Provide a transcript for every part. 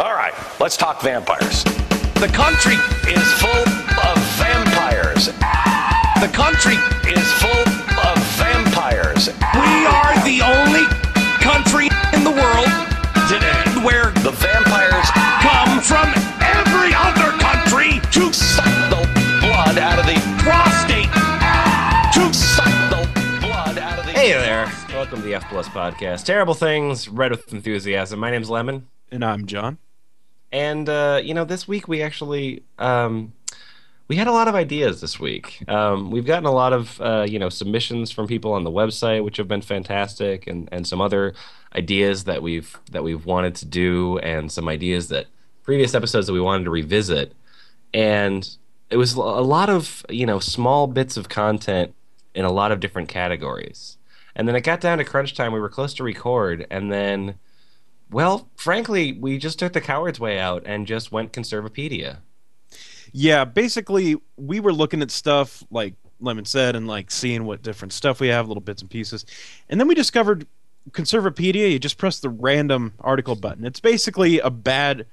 All right, let's talk vampires. The country is full of vampires. The country is full of vampires. We are the only country in the world today where the vampires come from every other country to suck the blood out of the prostate. To suck the blood out of the... Hey there. Welcome to the F Plus Podcast. Terrible things, read with enthusiasm. My name's Lemon. And I'm John. And, this week we actually, we had a lot of ideas this week. We've gotten a lot of, submissions from people on the website, which have been fantastic, and some other ideas that we've wanted to do, and some ideas that previous episodes that we wanted to revisit. And it was a lot of, small bits of content in a lot of different categories. And then it got down to crunch time. We were close to record, and then... Well, frankly, we just took the coward's way out and just went Conservapedia. Yeah, basically, we were looking at stuff, like Lemon said, and like seeing what different stuff we have, little bits and pieces. And then we discovered Conservapedia. You just press the random article button. It's basically a bad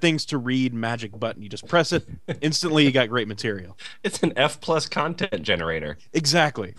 things to read magic button. You just press it, instantly you got great material. It's an F+ content generator. Exactly.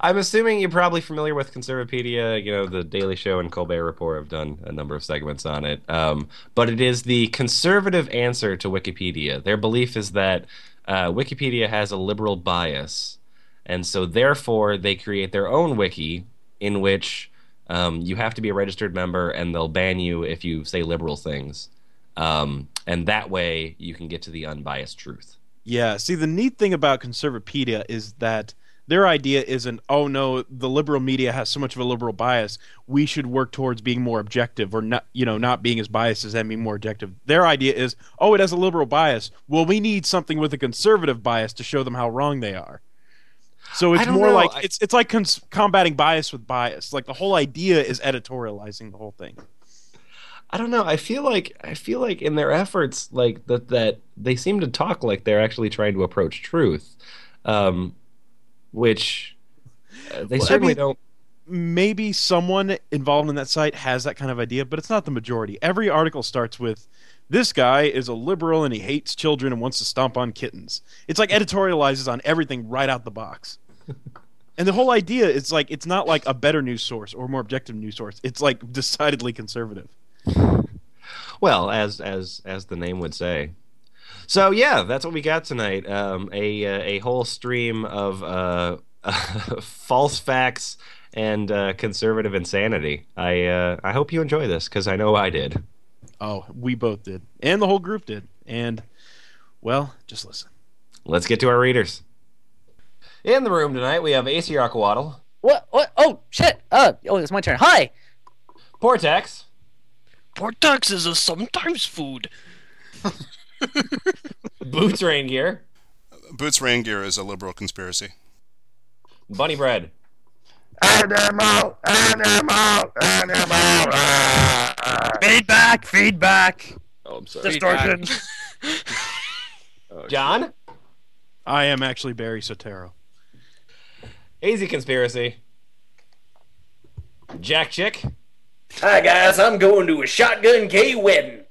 I'm assuming you're probably familiar with Conservapedia. The Daily Show and Colbert Report have done a number of segments on it. But it is the conservative answer to Wikipedia. Their belief is that Wikipedia has a liberal bias, and so therefore they create their own wiki in which you have to be a registered member, and they'll ban you if you say liberal things. And that way you can get to the unbiased truth. Yeah, see, the neat thing about Conservapedia is that their idea isn't, oh no, the liberal media has so much of a liberal bias, we should work towards being more objective, or not, not being as biased as that, being more objective. Their idea is, oh, it has a liberal bias. Well, we need something with a conservative bias to show them how wrong they are. So it's more like it's like combating bias with bias. Like the whole idea is editorializing the whole thing. I don't know. I feel like in their efforts, like that they seem to talk like they're actually trying to approach truth. Which they certainly don't. Maybe someone involved in that site has that kind of idea, but it's not the majority. Every article starts with, this guy is a liberal and he hates children and wants to stomp on kittens. It's like editorializes on everything right out the box. And the whole idea is like, it's not like a better news source or more objective news source. It's like decidedly conservative. Well, as the name would say. So yeah, that's what we got tonight. A whole stream of false facts and conservative insanity. I hope you enjoy this, because I know I did. Oh, we both did, and the whole group did. And well, just listen. Let's get to our readers. In the room tonight, we have AC Rockawaddle. What? Oh shit! Oh, it's my turn. Hi. Portex. Portex is a sometimes food. Boots Rain Gear. Boots Rain Gear is a liberal conspiracy. Bunny Bread. Animal. Feedback. Oh, I'm sorry. Distortion. John? I am actually Barry Soetoro. Easy Conspiracy. Jack Chick. Hi, guys. I'm going to a shotgun gay wedding.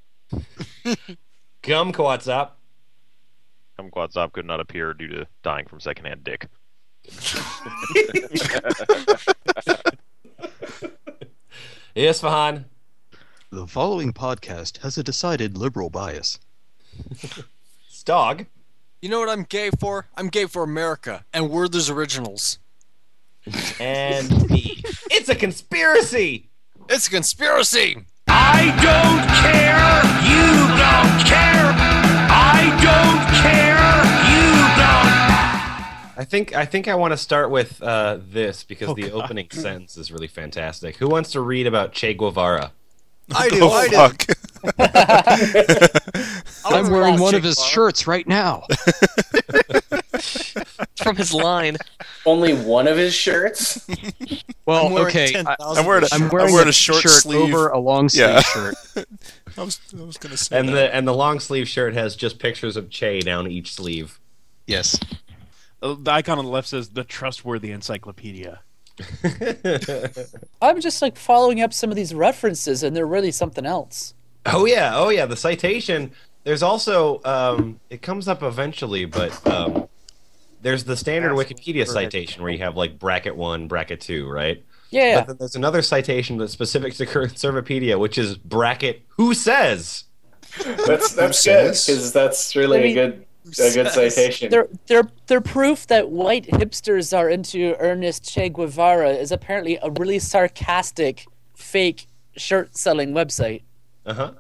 Kumquatsop could not appear due to dying from secondhand dick. Isfahan. The following podcast has a decided liberal bias. Stog. You know what I'm gay for? I'm gay for America, and we're those originals. And it's a conspiracy! It's a conspiracy! I don't care, you don't care. I don't care, you don't. I think I want to start with this, because opening sentence is really fantastic. Who wants to read about Che Guevara? I do. I'm wearing one of his shirts right now. From his line. Only one of his shirts? Well, I'm wearing a short sleeve over a long sleeve shirt. I was going to say and that. And the long sleeve shirt has just pictures of Che down each sleeve. Yes. The icon on the left says, The Trustworthy Encyclopedia. I'm just like following up some of these references, and they're really something else. Oh yeah, the citation. There's also it comes up eventually, but there's the standard Wikipedia citation where you have like bracket 1, bracket 2, right? Yeah. But then there's another citation that's specific to Conservapedia, which is bracket who says. That's good, because that's really a good citation. Their proof that white hipsters are into Ernesto Che Guevara is apparently a really sarcastic fake shirt selling website. Uh-huh.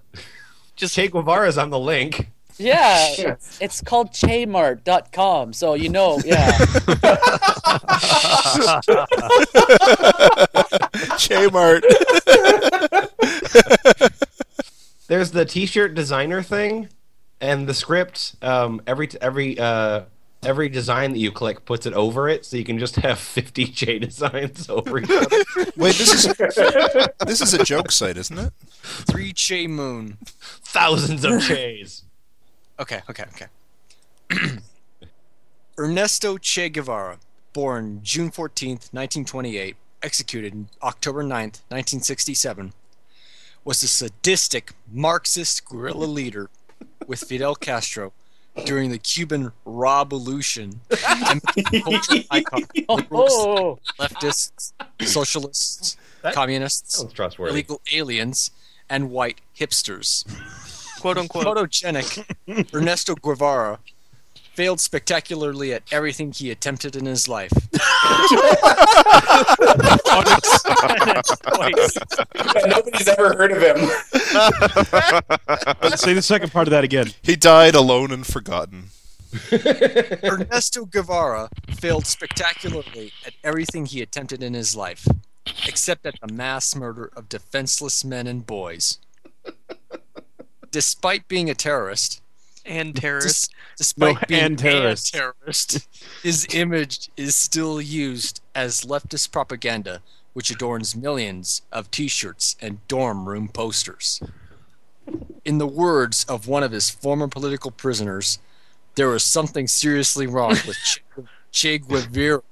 Just Che Guevara's on the link. Yeah. Sure. It's called CheMart.com, so you know, yeah. CheMart. There's the t-shirt designer thing, and the script, every design that you click puts it over it, so you can just have 50 J designs over each other. Wait, this is a joke site, isn't it? 3 J Moon. Thousands of J's. Okay. Ernesto Che Guevara, born June 14th, 1928, executed October 9th, 1967, was a sadistic Marxist guerrilla leader with Fidel Castro during the Cuban Revolution and cultural icon. Liberals, leftists, socialists, communists, illegal aliens, and white hipsters. Quote-unquote photogenic Ernesto Guevara failed spectacularly at everything he attempted in his life. Nobody's ever heard of him. Say the second part of that again. He died alone and forgotten. Ernesto Guevara failed spectacularly at everything he attempted in his life, except at the mass murder of defenseless men and boys. Despite being a terrorist, his image is still used as leftist propaganda, which adorns millions of T-shirts and dorm room posters. In the words of one of his former political prisoners, there is something seriously wrong with Che Guevara.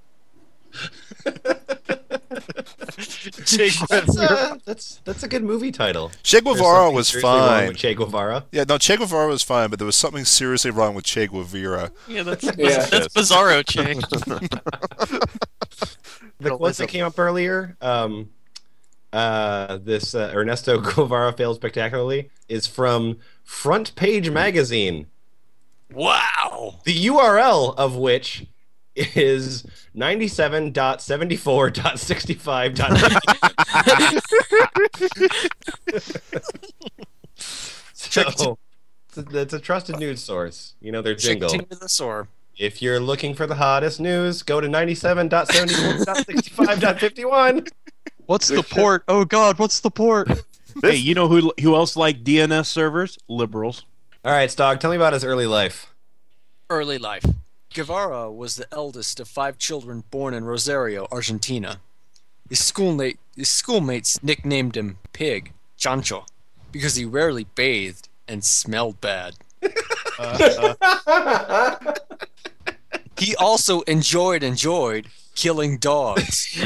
That's a good movie title. Che Guevara was fine. Che Guevara? Yeah, no, Che Guevara was fine, but there was something seriously wrong with Che Guevara. Yeah, that's bizarro Che. The ones that came up earlier, this Ernesto Guevara failed spectacularly, is from Front Page Magazine. Wow! The URL of which is 97.74.65. So it's a trusted news source. You know their jingle. If you're looking for the hottest news, go to 97.74.65.51. What's the port? Oh God, what's the port? Hey, you know who else liked DNS servers? Liberals. All right, Stog, tell me about his early life. Early life. Guevara was the eldest of 5 children born in Rosario, Argentina. His schoolmates nicknamed him Pig, Chancho, because he rarely bathed and smelled bad. He also enjoyed killing dogs.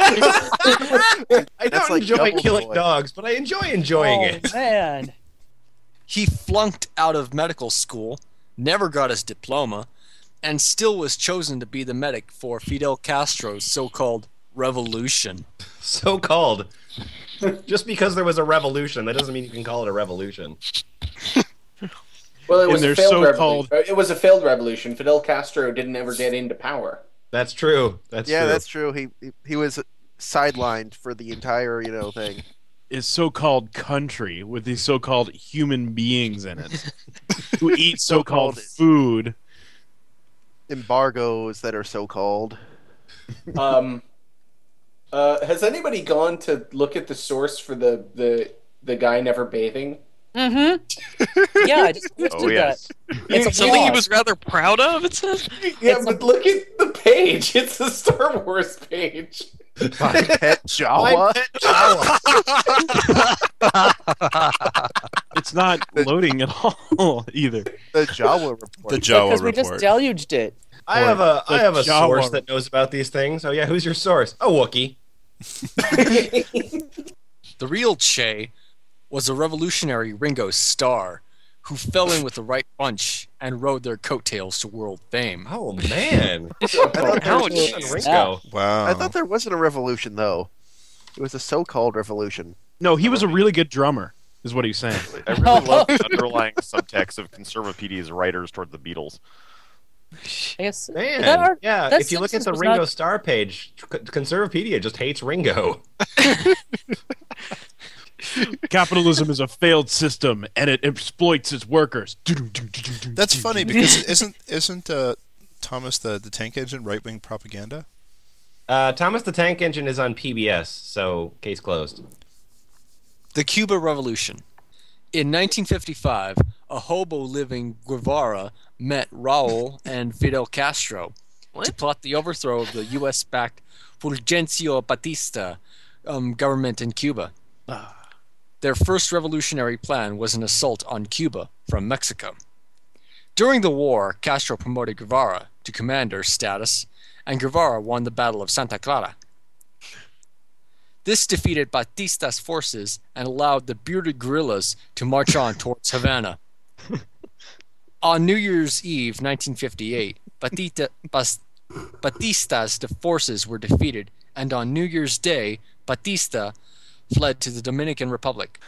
I don't enjoy killing dogs, but I enjoy enjoying it. Oh, man. He flunked out of medical school, never got his diploma, and still was chosen to be the medic for Fidel Castro's so-called revolution. So-called. Just because there was a revolution, that doesn't mean you can call it a revolution. Well, it was a failed revolution. Fidel Castro didn't ever get into power. That's true. That's true. He was sidelined for the entire, thing. His so-called country with these so-called human beings in it who eat so-called food. Embargoes that are so-called. Has anybody gone to look at the source for the guy never bathing? Mm-hmm. Yeah, I just posted that. It's something he was rather proud of, it says? Yeah, but look at the page. It's the Star Wars page. My pet Jawa? It's not loading at all either. The Jawa report. Because we just deluged it. I have a source that knows about these things. Oh yeah, who's your source? A Wookiee. The real Che was the revolutionary Ringo Starr, who fell in with the right bunch and rode their coattails to world fame. Oh, man. Ringo. Wow. I thought there wasn't a revolution, though. It was a so-called revolution. No, he was a really good drummer, is what he's saying. I really love the underlying subtext of Conservapedia's writers toward the Beatles. I guess, man, if you look at the Ringo Starr page, Conservapedia just hates Ringo. Capitalism is a failed system, and it exploits its workers. That's funny, because isn't Thomas the Tank Engine right-wing propaganda? Thomas the Tank Engine is on PBS, so case closed. The Cuba Revolution. In 1955, a hobo living Guevara met Raul and Fidel Castro to plot the overthrow of the U.S.-backed Fulgencio Batista government in Cuba. Their first revolutionary plan was an assault on Cuba from Mexico. During the war, Castro promoted Guevara to commander status, and Guevara won the Battle of Santa Clara. This defeated Batista's forces and allowed the bearded guerrillas to march on towards Havana. On New Year's Eve, 1958, Batista's forces were defeated, and on New Year's Day, Batista fled to the Dominican Republic.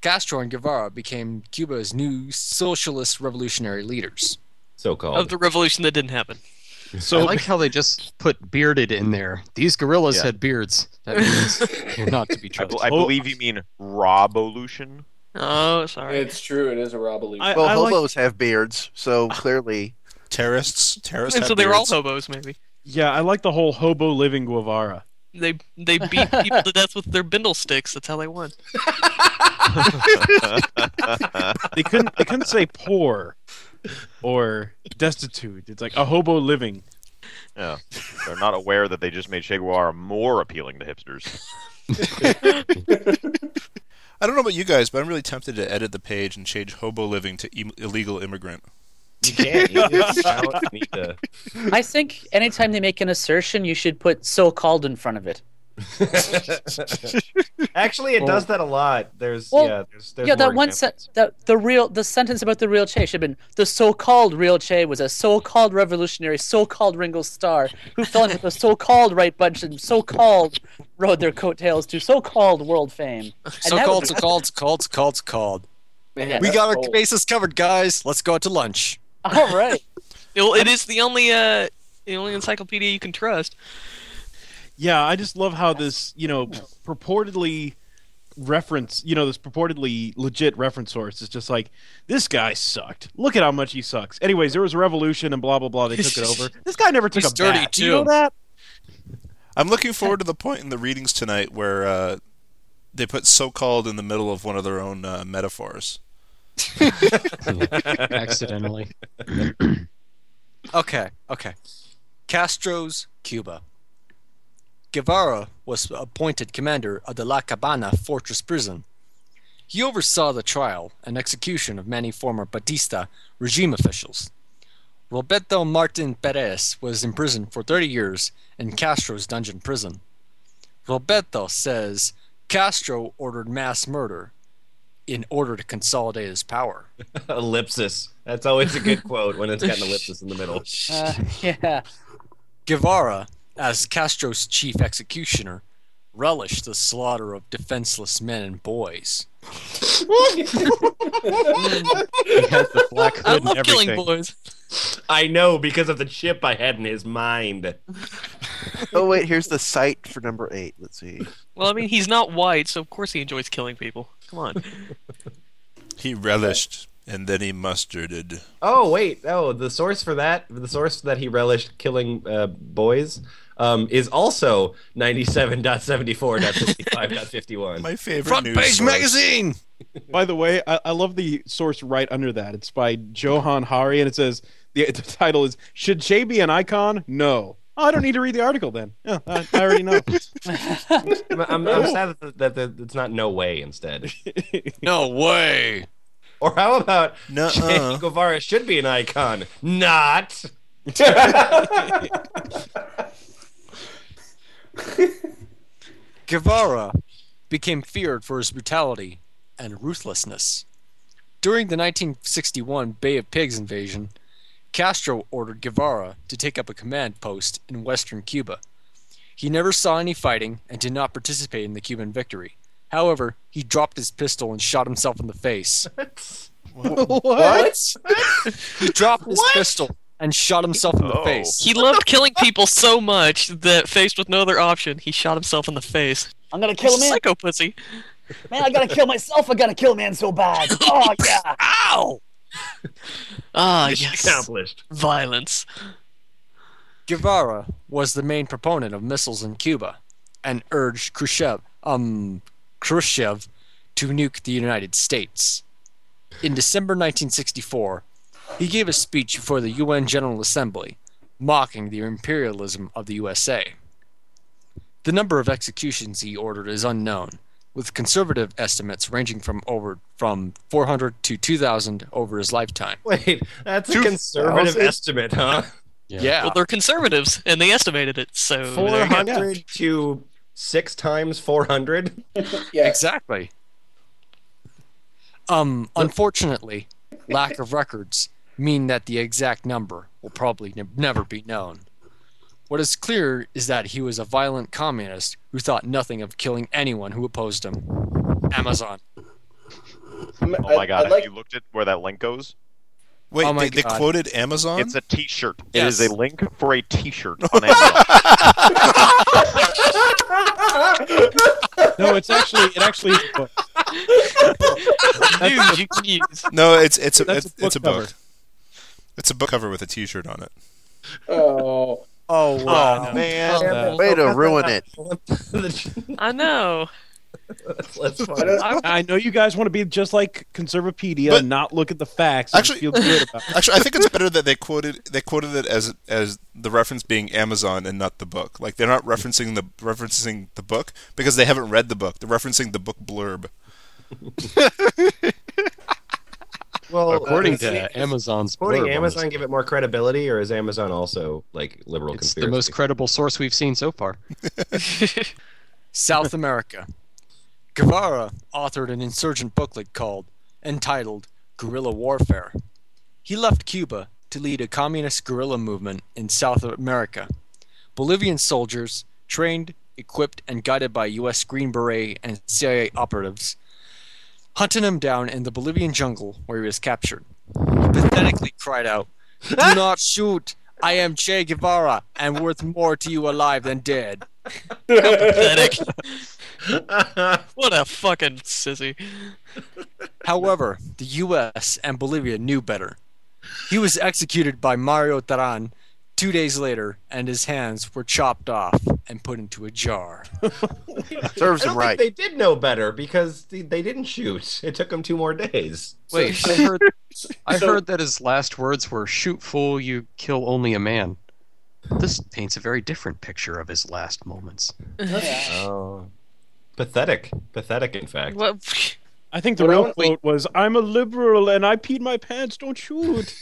Castro and Guevara became Cuba's new socialist revolutionary leaders. So-called. Of the revolution that didn't happen. So, I like how they just put bearded in there. These gorillas had beards. That means you're not to be trusted. I believe you mean Rob-olution. Oh, sorry. It's true. It is a Rob-olution. Well, hobos have beards, so clearly... Terrorists have beards. So they were all hobos, maybe. Yeah, I like the whole hobo-living Guevara. They beat people to death with their bindle sticks. That's how they won. They couldn't say poor or destitute. It's like a hobo living. Yeah, they're not aware that they just made Che Guevara more appealing to hipsters. I don't know about you guys, but I'm really tempted to edit the page and change hobo living to illegal immigrant. You can't. I think anytime they make an assertion, you should put so-called in front of it. Actually, it does that a lot. There's that one sentence. The sentence about the real Che should have been, the so-called real Che was a so-called revolutionary, so-called Ringo Starr, who fell in with the so-called right bunch and so-called rode their coattails to so-called world fame. And so-called. Man, we got our bases covered, guys. Let's go out to lunch. All right. It is the only encyclopedia you can trust. Yeah, I just love how this, this purportedly legit reference source is just like, this guy sucked. Look at how much he sucks. Anyways, there was a revolution and blah, blah, blah. They took it over. This guy never took a bat. Do you know that? I'm looking forward to the point in the readings tonight where they put so-called in the middle of one of their own metaphors. Accidentally. Okay. Castro's Cuba. Guevara was appointed commander of the La Cabana Fortress Prison. He oversaw the trial and execution of many former Batista regime officials. Roberto Martin Perez was imprisoned for 30 years in Castro's dungeon prison. Roberto says Castro ordered mass murder in order to consolidate his power. Ellipsis. That's always a good quote when it's got an ellipsis in the middle. Guevara, as Castro's chief executioner, relished the slaughter of defenseless men and boys. The black hood, I love killing boys. I know, because of the chip I had in his mind. Oh, wait, here's the site for number 8. Let's see. Well, I mean, he's not white, so of course he enjoys killing people. Come on. He relished, and then he mustarded. Oh, wait. Oh, the source that he relished killing boys... is also 97.74.65.51. My favorite Front news Page source. Magazine! By the way, I love the source right under that. It's by Johan Hari, and it says, the title is, Should Che be an icon? No. Oh, I don't need to read the article then. Yeah, I already know. I'm sad that it's not No Way instead. No way! Or how about, Che Guevara should be an icon? Not! Guevara became feared for his brutality and ruthlessness. During the 1961 Bay of Pigs invasion, Castro ordered Guevara to take up a command post in western Cuba. He never saw any fighting and did not participate in the Cuban victory. However, he dropped his pistol and shot himself in the face. What? He dropped his pistol and shot himself in the face. He loved killing people so much that, faced with no other option, he shot himself in the face. I'm gonna kill a man. Psycho pussy. Man, I gotta kill myself. I gotta kill a man so bad. Oh, yeah. Ow! Ah, yes. Accomplished. Violence. Guevara was the main proponent of missiles in Cuba and urged Khrushchev to nuke the United States. In December 1964, he gave a speech before the UN General Assembly, mocking the imperialism of the USA. The number of executions he ordered is unknown, with conservative estimates ranging from 400 to 2,000 over his lifetime. Wait, that's a conservative estimate, huh? Yeah. Well, they're conservatives, and they estimated it, so... 400 to 6 times 400? Yeah. Exactly. Unfortunately, lack of records mean that the exact number will probably never be known. What is clear is that he was a violent communist who thought nothing of killing anyone who opposed him. Amazon. Oh my God, have you looked at where that link goes? Wait, oh they quoted Amazon? It's a t-shirt. Yes. It is a link for a t-shirt on Amazon. No, it's actually is a book. Dude, you can use. No, it's a book. It's a book cover with a t-shirt on it. Oh wow. Oh, man. No. Way to ruin it. I know. I know you guys want to be just like Conservapedia and not look at the facts. Actually, feel good about it. Actually, I think it's better that they quoted it as the reference being Amazon and not the book. Like they're not referencing the book because they haven't read the book. They're referencing the book blurb. Well, according to Amazon's blurb, does Amazon give it more credibility, or is Amazon also like liberal? It's conspiracy? The most credible source we've seen so far. South America. Guevara authored an insurgent booklet entitled Guerrilla Warfare. He left Cuba to lead a communist guerrilla movement in South America. Bolivian soldiers, trained, equipped, and guided by U.S. Green Beret and CIA operatives, hunted him down in the Bolivian jungle where he was captured. He pathetically cried out, "Do not shoot! I am Che Guevara, and worth more to you alive than dead." How pathetic. What a fucking sissy. However, the U.S. and Bolivia knew better. He was executed by Mario Taran 2 days later, and his hands were chopped off and put into a jar. Serves him right. They did know better because they didn't shoot. It took them 2 more days. Wait, I heard that his last words were, "Shoot, fool, you kill only a man." This paints a very different picture of his last moments. Oh. Pathetic, in fact. Well, I think the real quote was, "I'm a liberal and I peed my pants, don't shoot."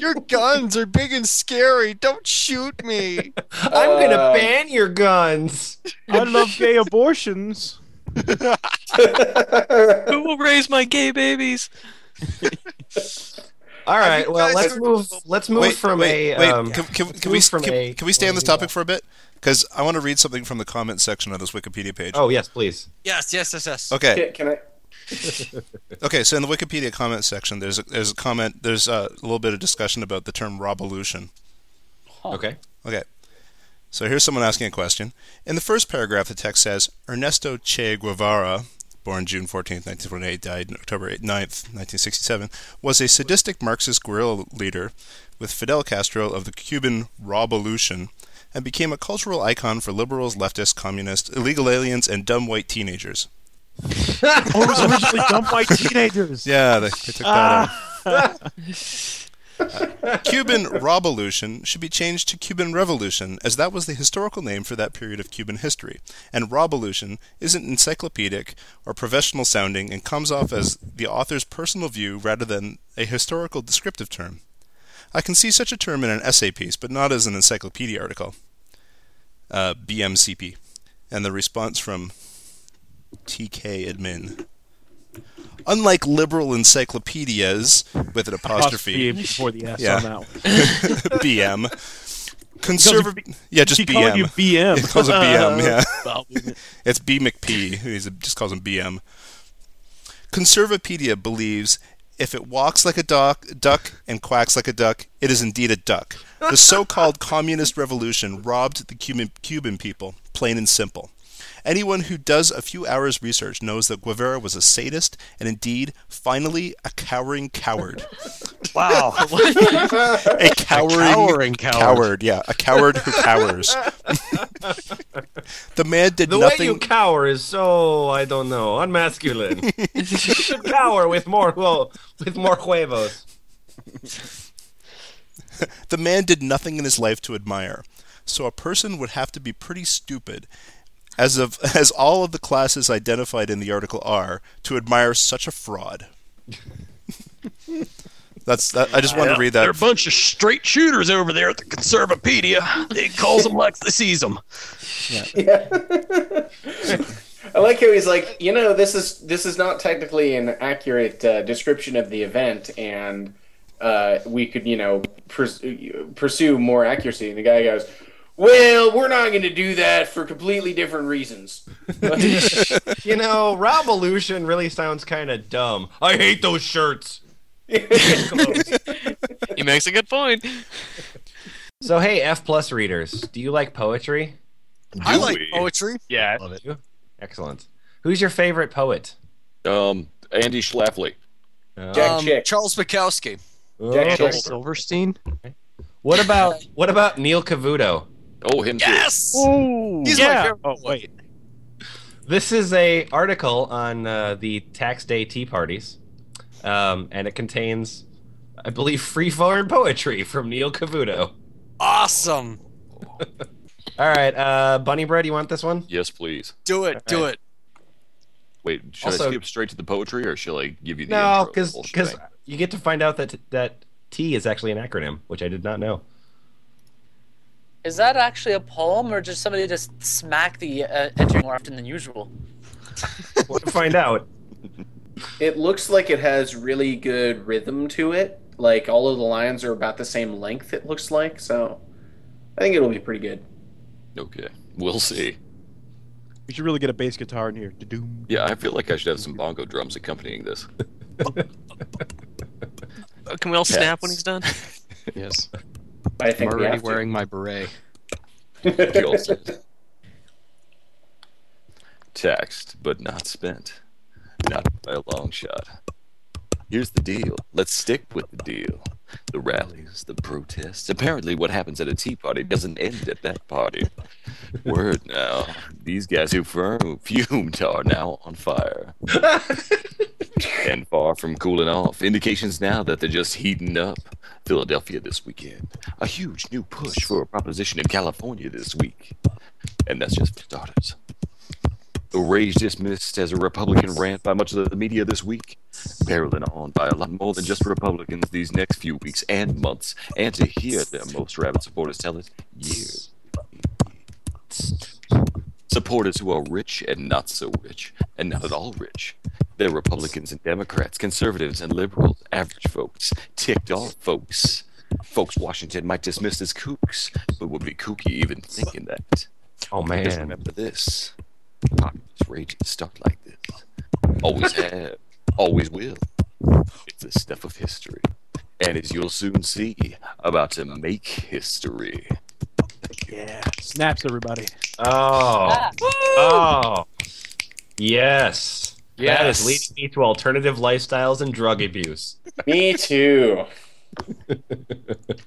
Your guns are big and scary, don't shoot me. I'm going to ban your guns. I love gay abortions. Who will raise my gay babies? All right, well, let's move from stay on this topic for a bit? Because I want to read something from the comments section of this Wikipedia page. Oh, yes, please. Yes. Okay. Can I? Okay, so in the Wikipedia comments section, there's a comment, there's a little bit of discussion about the term Rob-olution. Huh. Okay. So here's someone asking a question. In the first paragraph, the text says, Ernesto Che Guevara, born June 14, 1948, died October 9, 1967, was a sadistic Marxist guerrilla leader with Fidel Castro of the Cuban Revolution, and became a cultural icon for liberals, leftists, communists, illegal aliens, and dumb white teenagers. Oh, it was originally dumb white teenagers! Yeah, they took that out. Cuban Revolution should be changed to Cuban Revolution, as that was the historical name for that period of Cuban history, and Revolution isn't encyclopedic or professional sounding and comes off as the author's personal view rather than a historical descriptive term. I can see such a term in an essay piece, but not as an encyclopedia article. BMCP. And the response from TK admin. Unlike liberal encyclopedias with an apostrophe before the S on that one. BM. Yeah, just BM. Called you BM. He calls it BM. Yeah, it's B McP. He just calls him BM. Conservapedia believes if it walks like a duck and quacks like a duck, it is indeed a duck. The so-called communist revolution robbed the Cuban people, plain and simple. Anyone who does a few hours research knows that Guevara was a sadist and indeed, finally, a cowering coward. Wow. A cowering coward. Yeah, a coward who cowers. The man did nothing. The way you cower is so, I don't know, unmasculine. You should cower with more huevos. The man did nothing in his life to admire. So a person would have to be pretty stupid, as all of the classes identified in the article are, to admire such a fraud. I just wanted to read that. They're a bunch of straight shooters over there at the Conservapedia. They calls them like they sees them. Yeah. I like how he's like, this is not technically an accurate description of the event, and we could, pursue more accuracy. And the guy goes, well, we're not going to do that for completely different reasons. Revolution really sounds kind of dumb. I hate those shirts. He makes a good point. So, hey, F Plus readers, do you like poetry? I like poetry. Yeah. Love it. Excellent. Who's your favorite poet? Andy Schlafly. Jack Chick. Charles Bukowski. Jack Chick. Silverstein. Okay. What about Neil Cavuto? Oh, him too. Yes! Ooh, he's my favorite. Oh, wait. This is an article on the tax day tea parties, and it contains, I believe, free-form poetry from Neil Cavuto. Awesome! All right, Bunny Bread, you want this one? Yes, please. Do it. Wait, should I skip straight to the poetry, or should I give you the intro? No, because you get to find out that T is actually an acronym, which I did not know. Is that actually a poem, or just somebody just smack the entry more often than usual? We'll find out. It looks like it has really good rhythm to it. Like, all of the lines are about the same length, it looks like. So, I think it'll be pretty good. Okay. We'll see. We should really get a bass guitar in here. Da-doom. Yeah, I feel like I should have some bongo drums accompanying this. Can we all snap when he's done? Yes. I think I'm already wearing my beret. Taxed, but not spent. Not by a long shot. Here's the deal. Let's stick with the deal. The rallies, the protests. Apparently what happens at a tea party doesn't end at that party. Word now. These guys who fumed are now on fire. And far from cooling off. Indications now that they're just heating up. Philadelphia this weekend. A huge new push for a proposition in California this week. And that's just for starters. The rage dismissed as a Republican rant by much of the media this week. Barreling on by a lot more than just Republicans these next few weeks and months. And to hear their most rabid supporters tell it, years. Supporters who are rich and not so rich, and not at all rich. They're Republicans and Democrats, conservatives and liberals, average folks, ticked off folks. Folks Washington might dismiss as kooks, but would be kooky even thinking that. Oh, man. Just remember this. Populist rages start like this. Always have. Always will. It's the stuff of history. And as you'll soon see, about to make history. Yeah. Snaps, everybody. Oh. Yeah. Oh. Yes. That is leading me to alternative lifestyles and drug abuse. Me too.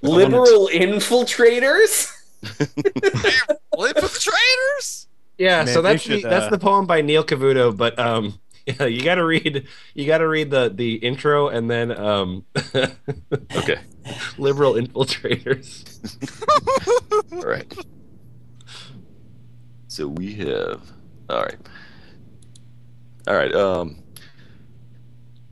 Liberal infiltrators? Infiltrators? Yeah, man, so that's the poem by Neil Cavuto, but yeah, you gotta read the intro and then okay. Liberal infiltrators. All right. So we have all right.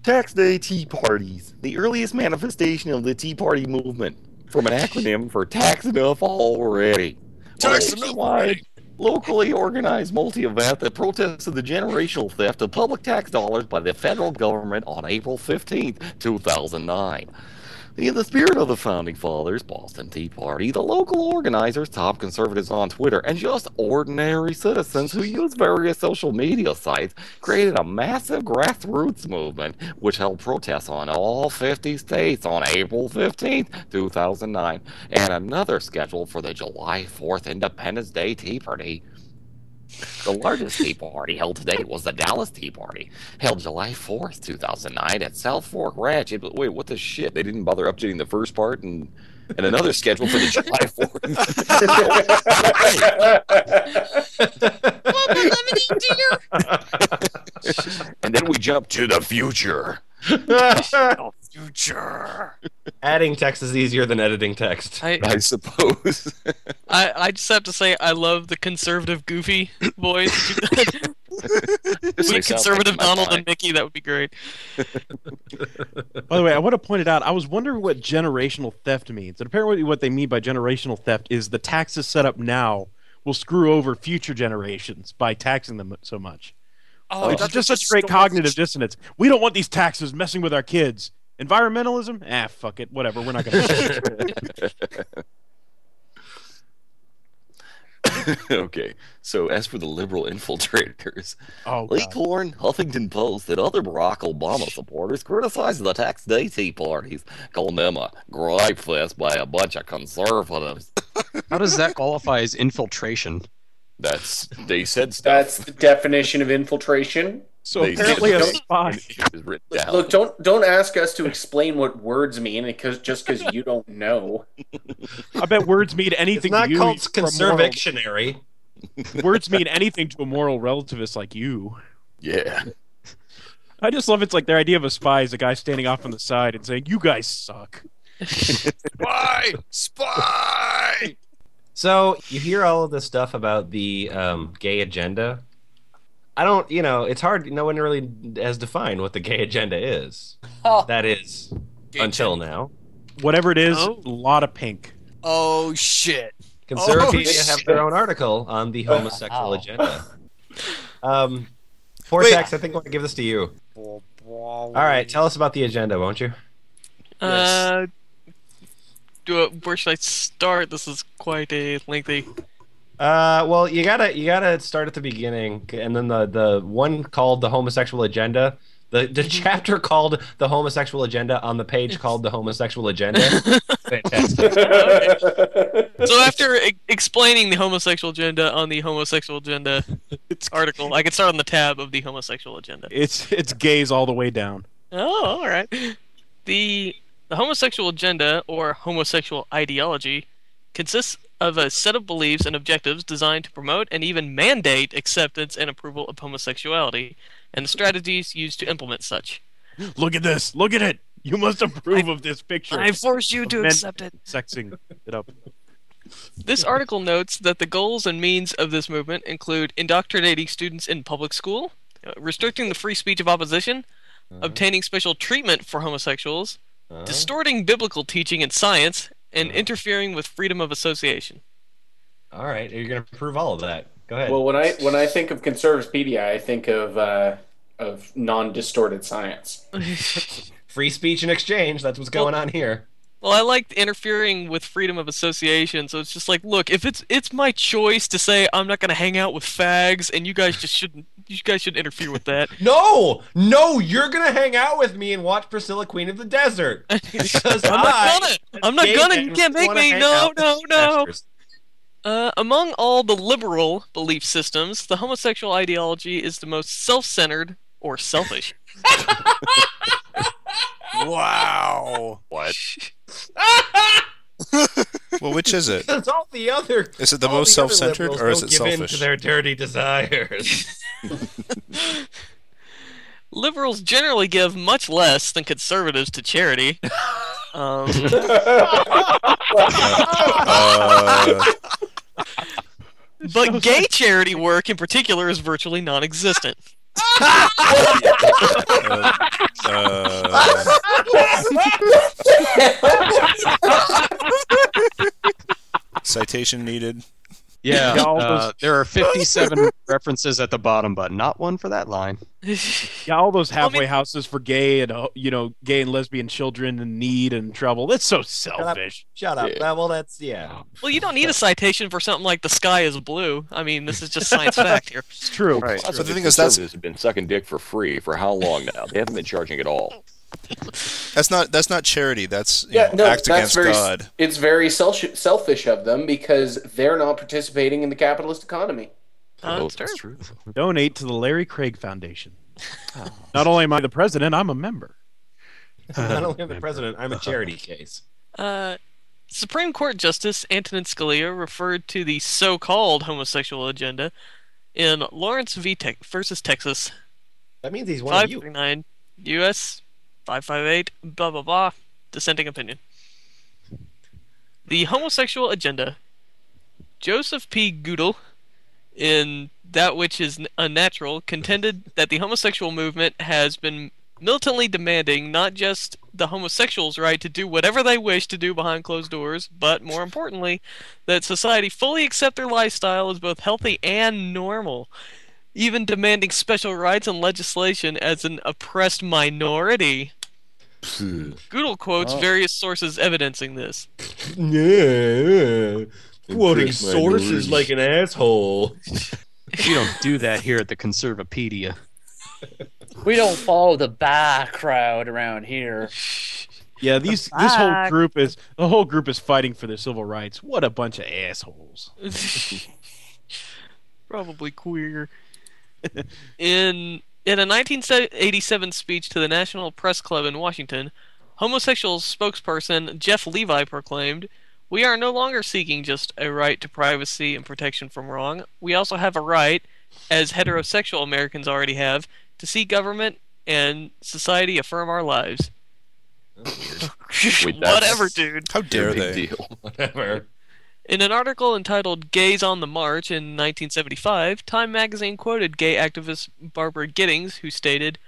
Tax day tea parties, the earliest manifestation of the Tea Party movement, from an acronym for tax enough already. Tax enough already. locally organized multi-event that protested the generational theft of public tax dollars by the federal government on April 15, 2009. In the spirit of the Founding Fathers' Boston Tea Party, the local organizers topped conservatives on Twitter, and just ordinary citizens who used various social media sites created a massive grassroots movement which held protests on all 50 states on April 15, 2009, and another scheduled for the July 4th Independence Day Tea Party. The largest Tea Party held to date was the Dallas Tea Party, held July 4th, 2009 at South Fork Ranch. Wait, what the shit? They didn't bother updating the first part and another schedule for the July 4th. Mama, lemony, dear. And then we jump to the future. The future. Adding text is easier than editing text, I suppose. I just have to say, I love the conservative goofy voice. Conservative Donald and Mickey, that would be great. By the way, I want to point it out. I was wondering what generational theft means. And apparently what they mean by generational theft is the taxes set up now will screw over future generations by taxing them so much. Oh, it's just such great cognitive dissonance. We don't want these taxes messing with our kids. Environmentalism? Ah, fuck it. Whatever. We're not going to. Okay. So as for the liberal infiltrators, Leghorn, Huffington Post, and other Barack Obama supporters criticized the tax day tea parties, calling them a gripe fest by a bunch of conservatives. How does that qualify as infiltration? That's the definition of infiltration. So they apparently a spy. Look, don't ask us to explain what words mean because you don't know. I bet words mean anything. It's not to called conservictionary. Words mean anything to a moral relativist like you. Yeah. I just love it's like their idea of a spy is a guy standing off on the side and saying, "You guys suck." Spy, spy. So you hear all of this stuff about the gay agenda. I don't, it's hard. No one really has defined what the gay agenda is. Oh. That is, gay until agenda. Now. Whatever it is, a lot of pink. Oh, shit. Conservapedia have their own article on the homosexual agenda. Portax, I think I want to give this to you. All right, tell us about the agenda, won't you? Yes. Where should I start? This is quite a lengthy. Well, you gotta start at the beginning, and then the one called the homosexual agenda, the chapter called the homosexual agenda on the page called the homosexual agenda. Fantastic. Okay. So after explaining the homosexual agenda on the homosexual agenda article, I can start on the tab of the homosexual agenda. It's gays all the way down. Oh, all right. The homosexual agenda, or homosexual ideology, consists of a set of beliefs and objectives designed to promote and even mandate acceptance and approval of homosexuality, and the strategies used to implement such. Look at this! Look at it! You must approve of this picture! I force you to accept it! Sexing it up. This article notes that the goals and means of this movement include indoctrinating students in public school, restricting the free speech of opposition, obtaining special treatment for homosexuals, distorting biblical teaching and science, and interfering with freedom of association. All right, you're going to approve all of that. Go ahead. Well, when I think of Conservapedia, I think of non-distorted science. Free speech and exchange, that's what's going on here. Well, I like interfering with freedom of association, so it's just like, look, if it's my choice to say I'm not going to hang out with fags, and you guys just shouldn't. You guys should interfere with that. No, you're gonna hang out with me and watch Priscilla, Queen of the Desert. I'm not gonna. You can't make me. No. Among all the liberal belief systems, the homosexual ideology is the most self-centered or selfish. Wow. What? Well, which is it? It's all the other. Is it the most self-centered, or is it selfish? Give in to their dirty desires. Liberals generally give much less than conservatives to charity. But gay charity work, in particular, is virtually non-existent. Citation needed. Yeah, y'all was, there are 57 references at the bottom, but not one for that line. Yeah, all those halfway houses for gay and gay and lesbian children in need and trouble. That's so selfish. Shut up. Yeah. Well, that's Well, you don't need a citation for something like the sky is blue. I mean, this is just science fact here. It's true. Right. It's true. So the thing is, that's have been sucking dick for free for how long now? They haven't been charging at all. That's not charity. That's act against God. It's very selfish of them because they're not participating in the capitalist economy. That's true. Donate to the Larry Craig Foundation. Oh. Not only am I the president, I'm a member. Not only am I the president, I'm a charity case. Supreme Court Justice Antonin Scalia referred to the so-called homosexual agenda in Lawrence v. versus Texas. That means he's one of you. 539 U.S. 558, blah, blah, blah. Dissenting opinion. The homosexual agenda. Joseph P. Goodall, in That Which Is Unnatural, contended that the homosexual movement has been militantly demanding not just the homosexuals' right to do whatever they wish to do behind closed doors, but more importantly, that society fully accept their lifestyle as both healthy and normal, even demanding special rights and legislation as an oppressed minority. Goodall quotes various sources evidencing this. Yeah. Quoting sources like an asshole. We don't do that here at the Conservapedia. We don't follow the bah crowd around here. Yeah, the whole group is fighting for their civil rights. What a bunch of assholes. Probably queer. In a 1987 speech to the National Press Club in Washington, homosexual spokesperson Jeff Levi proclaimed, "We are no longer seeking just a right to privacy and protection from wrong. We also have a right, as heterosexual Americans already have, to see government and society affirm our lives." Wait, whatever, dude. How dare they? Deal. Whatever. In an article entitled Gays on the March in 1975, Time magazine quoted gay activist Barbara Gittings, who stated,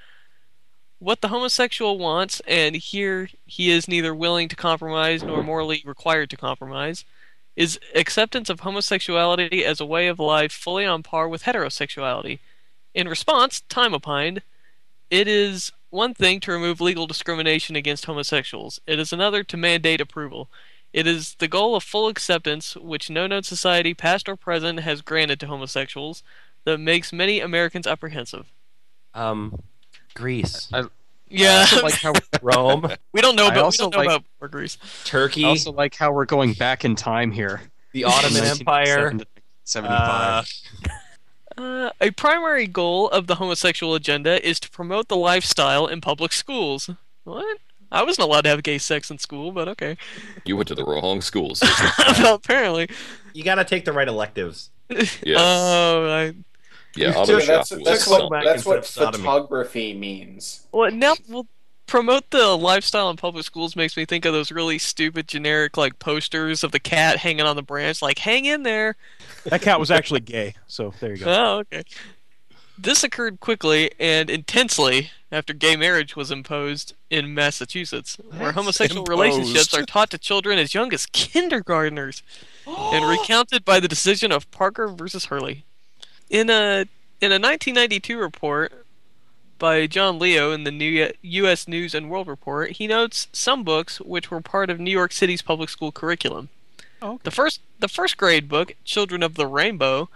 "What the homosexual wants, and here he is neither willing to compromise nor morally required to compromise, is acceptance of homosexuality as a way of life fully on par with heterosexuality. In response, Time opined, it is one thing to remove legal discrimination against homosexuals. It is another to mandate approval. It is the goal of full acceptance, which no known society, past or present, has granted to homosexuals, that makes many Americans apprehensive." Greece. I also like how Rome. We don't know, but we don't know like about Greece. Turkey. I also like how we're going back in time here. The Ottoman Empire. 75. A primary goal of the homosexual agenda is to promote the lifestyle in public schools. What? I wasn't allowed to have gay sex in school, but okay. You went to the wrong schools. Well, apparently. You got to take the right electives. Yes. Oh, that's what photography means. Well, promote the lifestyle in public schools makes me think of those really stupid generic posters of the cat hanging on the branch, like, hang in there. That cat was actually gay, so there you go. Oh, okay. This occurred quickly and intensely after gay marriage was imposed in Massachusetts, where homosexual relationships are taught to children as young as kindergartners and recounted by the decision of Parker versus Hurley. In a 1992 report by John Leo in the New U.S. News and World Report, he notes some books which were part of New York City's public school curriculum. Oh, okay. The first grade book, Children of the Rainbow,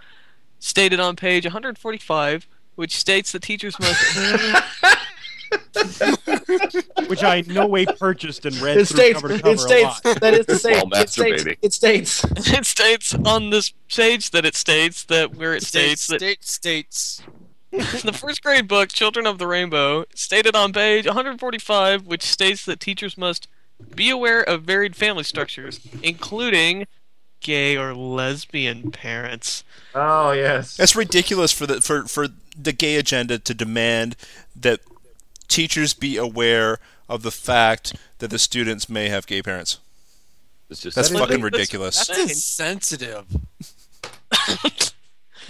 stated on page 145, which states that teachers must... Which I in no way purchased and read cover to cover. It states, that is to say, it states on this page that it states that where it states that... The first grade book, Children of the Rainbow, stated on page 145, which states that teachers must be aware of varied family structures, including... gay or lesbian parents. Oh, yes. That's ridiculous for the gay agenda to demand that teachers be aware of the fact that the students may have gay parents. That's ridiculous. That's insensitive.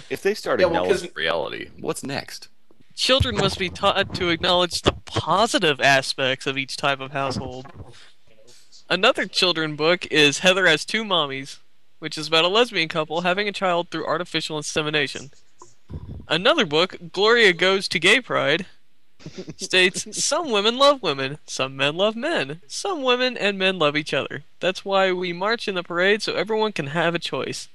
If they start acknowledging reality, what's next? Children must be taught to acknowledge the positive aspects of each type of household. Another children book is Heather Has Two Mommies, which is about a lesbian couple having a child through artificial insemination. Another book, Gloria Goes to Gay Pride, states, some women love women, some men love men, some women and men love each other. That's why we march in the parade so everyone can have a choice.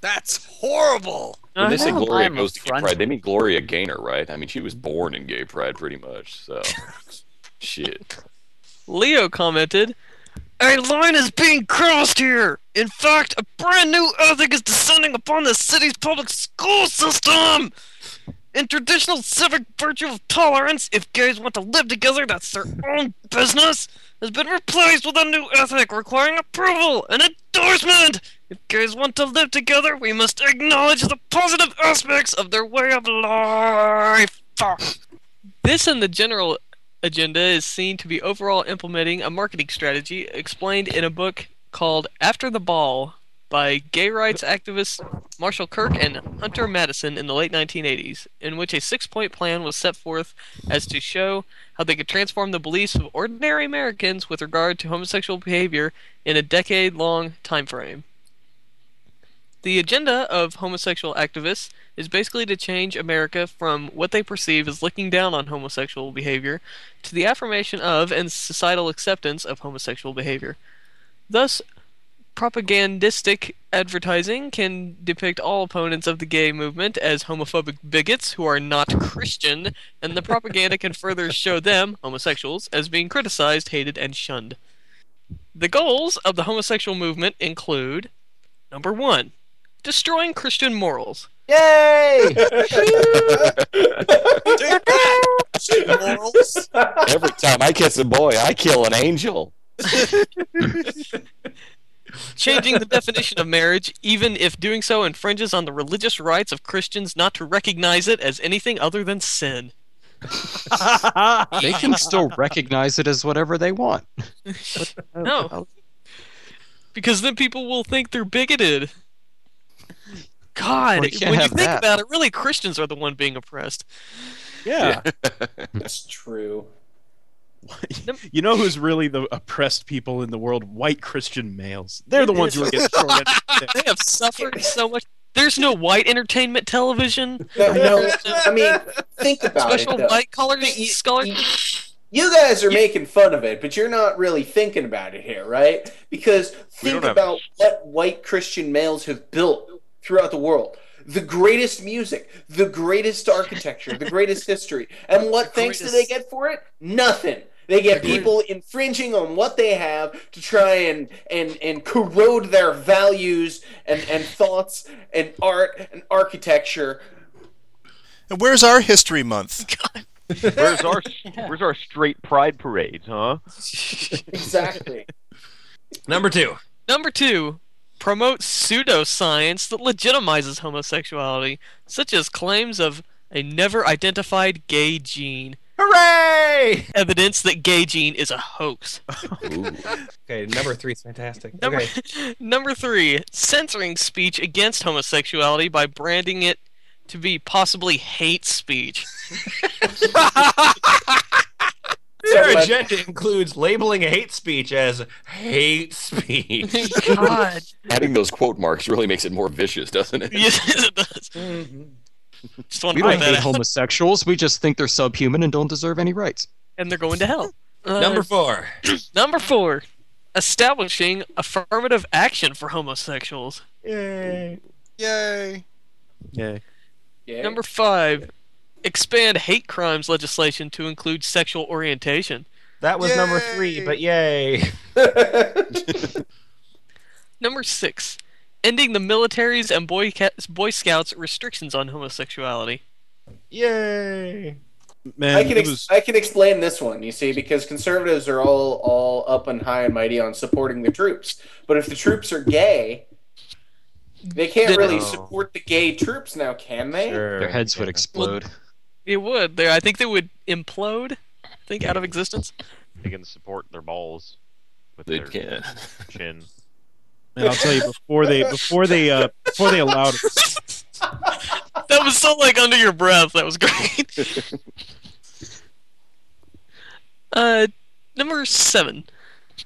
That's horrible! When they say Gloria Goes to Gay Pride, they mean Gloria Gaynor, right? I mean, she was born in Gay Pride, pretty much, so... Shit. Leo commented, a line is being crossed here! In fact, a brand new ethic is descending upon the city's public school system! In traditional civic virtue of tolerance, if gays want to live together, that's their own business, has been replaced with a new ethic requiring approval and endorsement! If gays want to live together, we must acknowledge the positive aspects of their way of life! This and the general agenda is seen to be overall implementing a marketing strategy explained in a book called After the Ball by gay rights activists Marshall Kirk and Hunter Madison in the late 1980s, in which a six-point plan was set forth as to show how they could transform the beliefs of ordinary Americans with regard to homosexual behavior in a decade-long time frame. The agenda of homosexual activists is basically to change America from what they perceive as looking down on homosexual behavior to the affirmation of and societal acceptance of homosexual behavior. Thus, propagandistic advertising can depict all opponents of the gay movement as homophobic bigots who are not Christian, and the propaganda can further show them, homosexuals, as being criticized, hated, and shunned. The goals of the homosexual movement include, number 1, destroying Christian morals. Yay! Morals. Every time I kiss a boy, I kill an angel. Changing the definition of marriage, even if doing so infringes on the religious rights of Christians not to recognize it as anything other than sin. They can still recognize it as whatever they want. No. Because then people will think they're bigoted. God, when you think about it, really Christians are the one being oppressed. Yeah. That's true. You know who's really the oppressed people in the world? White Christian males. They're the ones who are getting destroyed. They have suffered so much. There's no white entertainment television. No, I mean, think about it. Special white-collar scholarships. You guys are making fun of it, but you're not really thinking about it here, right? Because think about what white Christian males have built throughout the world. The greatest music, the greatest architecture, the greatest history. And what thanks do they get for it? Nothing. They get people infringing on what they have to try and corrode their values and thoughts and art and architecture. And where's our History Month? God. Where's our straight pride parades, huh? Exactly. Number two, promote pseudoscience that legitimizes homosexuality, such as claims of a never-identified gay gene. Hooray! Evidence that gay gene is a hoax. Okay, number 3 is fantastic. Number 3, censoring speech against homosexuality by branding it to be possibly hate speech. Their agenda includes labeling hate speech as hate speech. God. Adding those quote marks really makes it more vicious, doesn't it? Yes, it does. Mm-hmm. We don't hate homosexuals. We just think they're subhuman and don't deserve any rights. And they're going to hell. Number 4. Number 4, establishing affirmative action for homosexuals. Yay. Number 5, expand hate crimes legislation to include sexual orientation. That was number 3, but yay. Number 6, ending the military's and Boy Scouts' restrictions on homosexuality. Yay. Man, I can explain this one, you see, because conservatives are all up and high and mighty on supporting the troops. But if the troops are gay... They can't really support the gay troops now, can they? Sure. Their heads would explode. Well, it would. I think they would implode, out of existence. They can support their balls with their chin. And I'll tell you, before they allowed it. That was so under your breath. That was great. Number 7.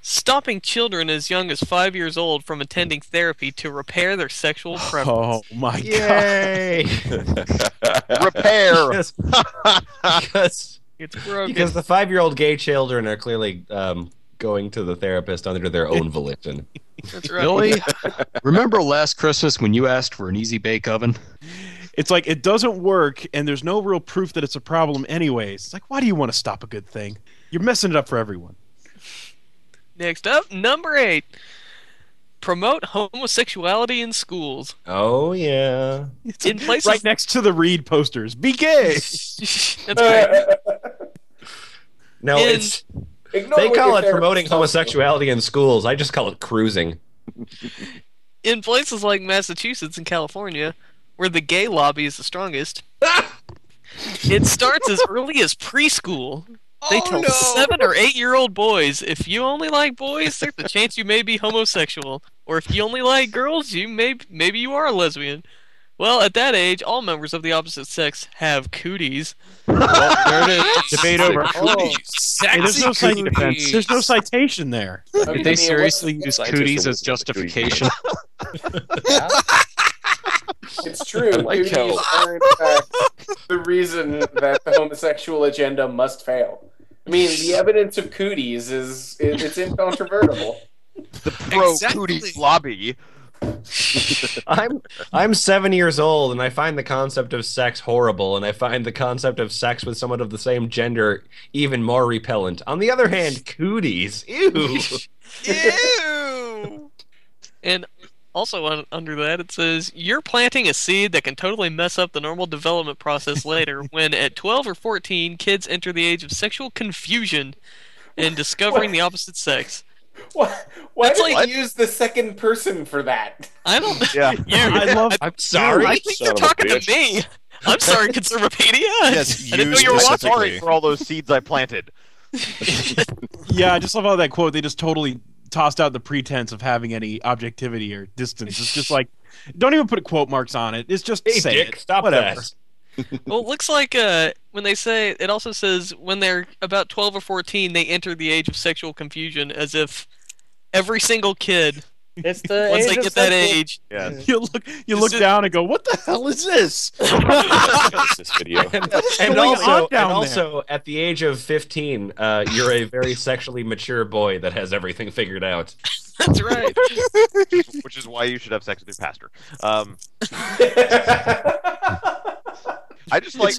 Stopping children as young as 5 years old from attending therapy to repair their sexual preference. Oh my god! Repair. Because it's broken. Because the 5-year-old gay children are clearly going to the therapist under their own volition. That's right. Billy, remember last Christmas when you asked for an easy bake oven? It's like it doesn't work, and there's no real proof that it's a problem anyways. It's like, why do you want to stop a good thing? You're messing it up for everyone. Next up, number 8. Promote homosexuality in schools. Oh, yeah. It's in places right next to the Reed posters. Be gay! That's great. No, it's... They call it promoting homosexuality in schools. I just call it cruising. In places like Massachusetts and California, where the gay lobby is the strongest, it starts as early as preschool. They tell 7 or 8 year old boys, if you only like boys, there's a chance you may be homosexual. Or if you only like girls, you maybe you are a lesbian. Well, at that age, all members of the opposite sex have cooties. Well, there it is. Debate over cooties. Hey, there's no citation there. Did they seriously use cooties as justification? Yeah. It's true. Cooties are, in fact, the reason that the homosexual agenda must fail. I mean, the evidence of cooties is incontrovertible. The pro-cooties lobby. I'm 7 years old, and I find the concept of sex horrible, and I find the concept of sex with someone of the same gender even more repellent. On the other hand, cooties. Ew. Ew. And also under that, it says, you're planting a seed that can totally mess up the normal development process later when at 12 or 14, kids enter the age of sexual confusion and discovering the opposite sex. Why did I use the second person for that? I don't. Yeah. I'm sorry. I think they're talking to me. I'm sorry, Conservapedia. Yes, I didn't know you were watching. Sorry for all those seeds I planted. Yeah, I just love how that quote. They just totally tossed out the pretense of having any objectivity or distance. It's just like, don't even put quote marks on it. It's just hey, say Dick, it. Stop whatever. That. Well, it looks like when they say, it also says when they're about 12 or 14, they enter the age of sexual confusion, as if every single kid, it's the once they get that age, you look down and go, what the hell is this? This video. And also at the age of 15, you're a very sexually mature boy that has everything figured out. That's right. Which is why you should have sex with your pastor. I just like.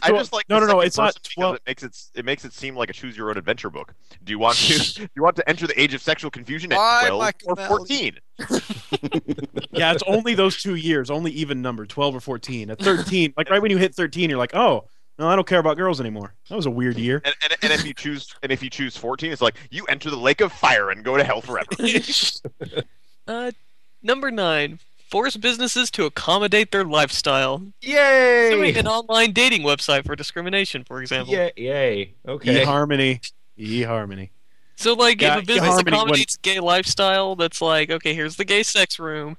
No. It's not 12. It makes it seem like a choose your own adventure book. Do you want to enter the age of sexual confusion at 12 or 14? Yeah, it's only those 2 years, only even number, 12 or 14. At 13, like right when you hit 13, you're like, oh no, I don't care about girls anymore. That was a weird year. And if you choose 14, it's like you enter the lake of fire and go to hell forever. Number 9. Force businesses to accommodate their lifestyle. Yay! Doing an online dating website for discrimination, for example. Yay. Okay. eHarmony. So, like, if a business accommodates gay lifestyle, that's like, okay, here's the gay sex room.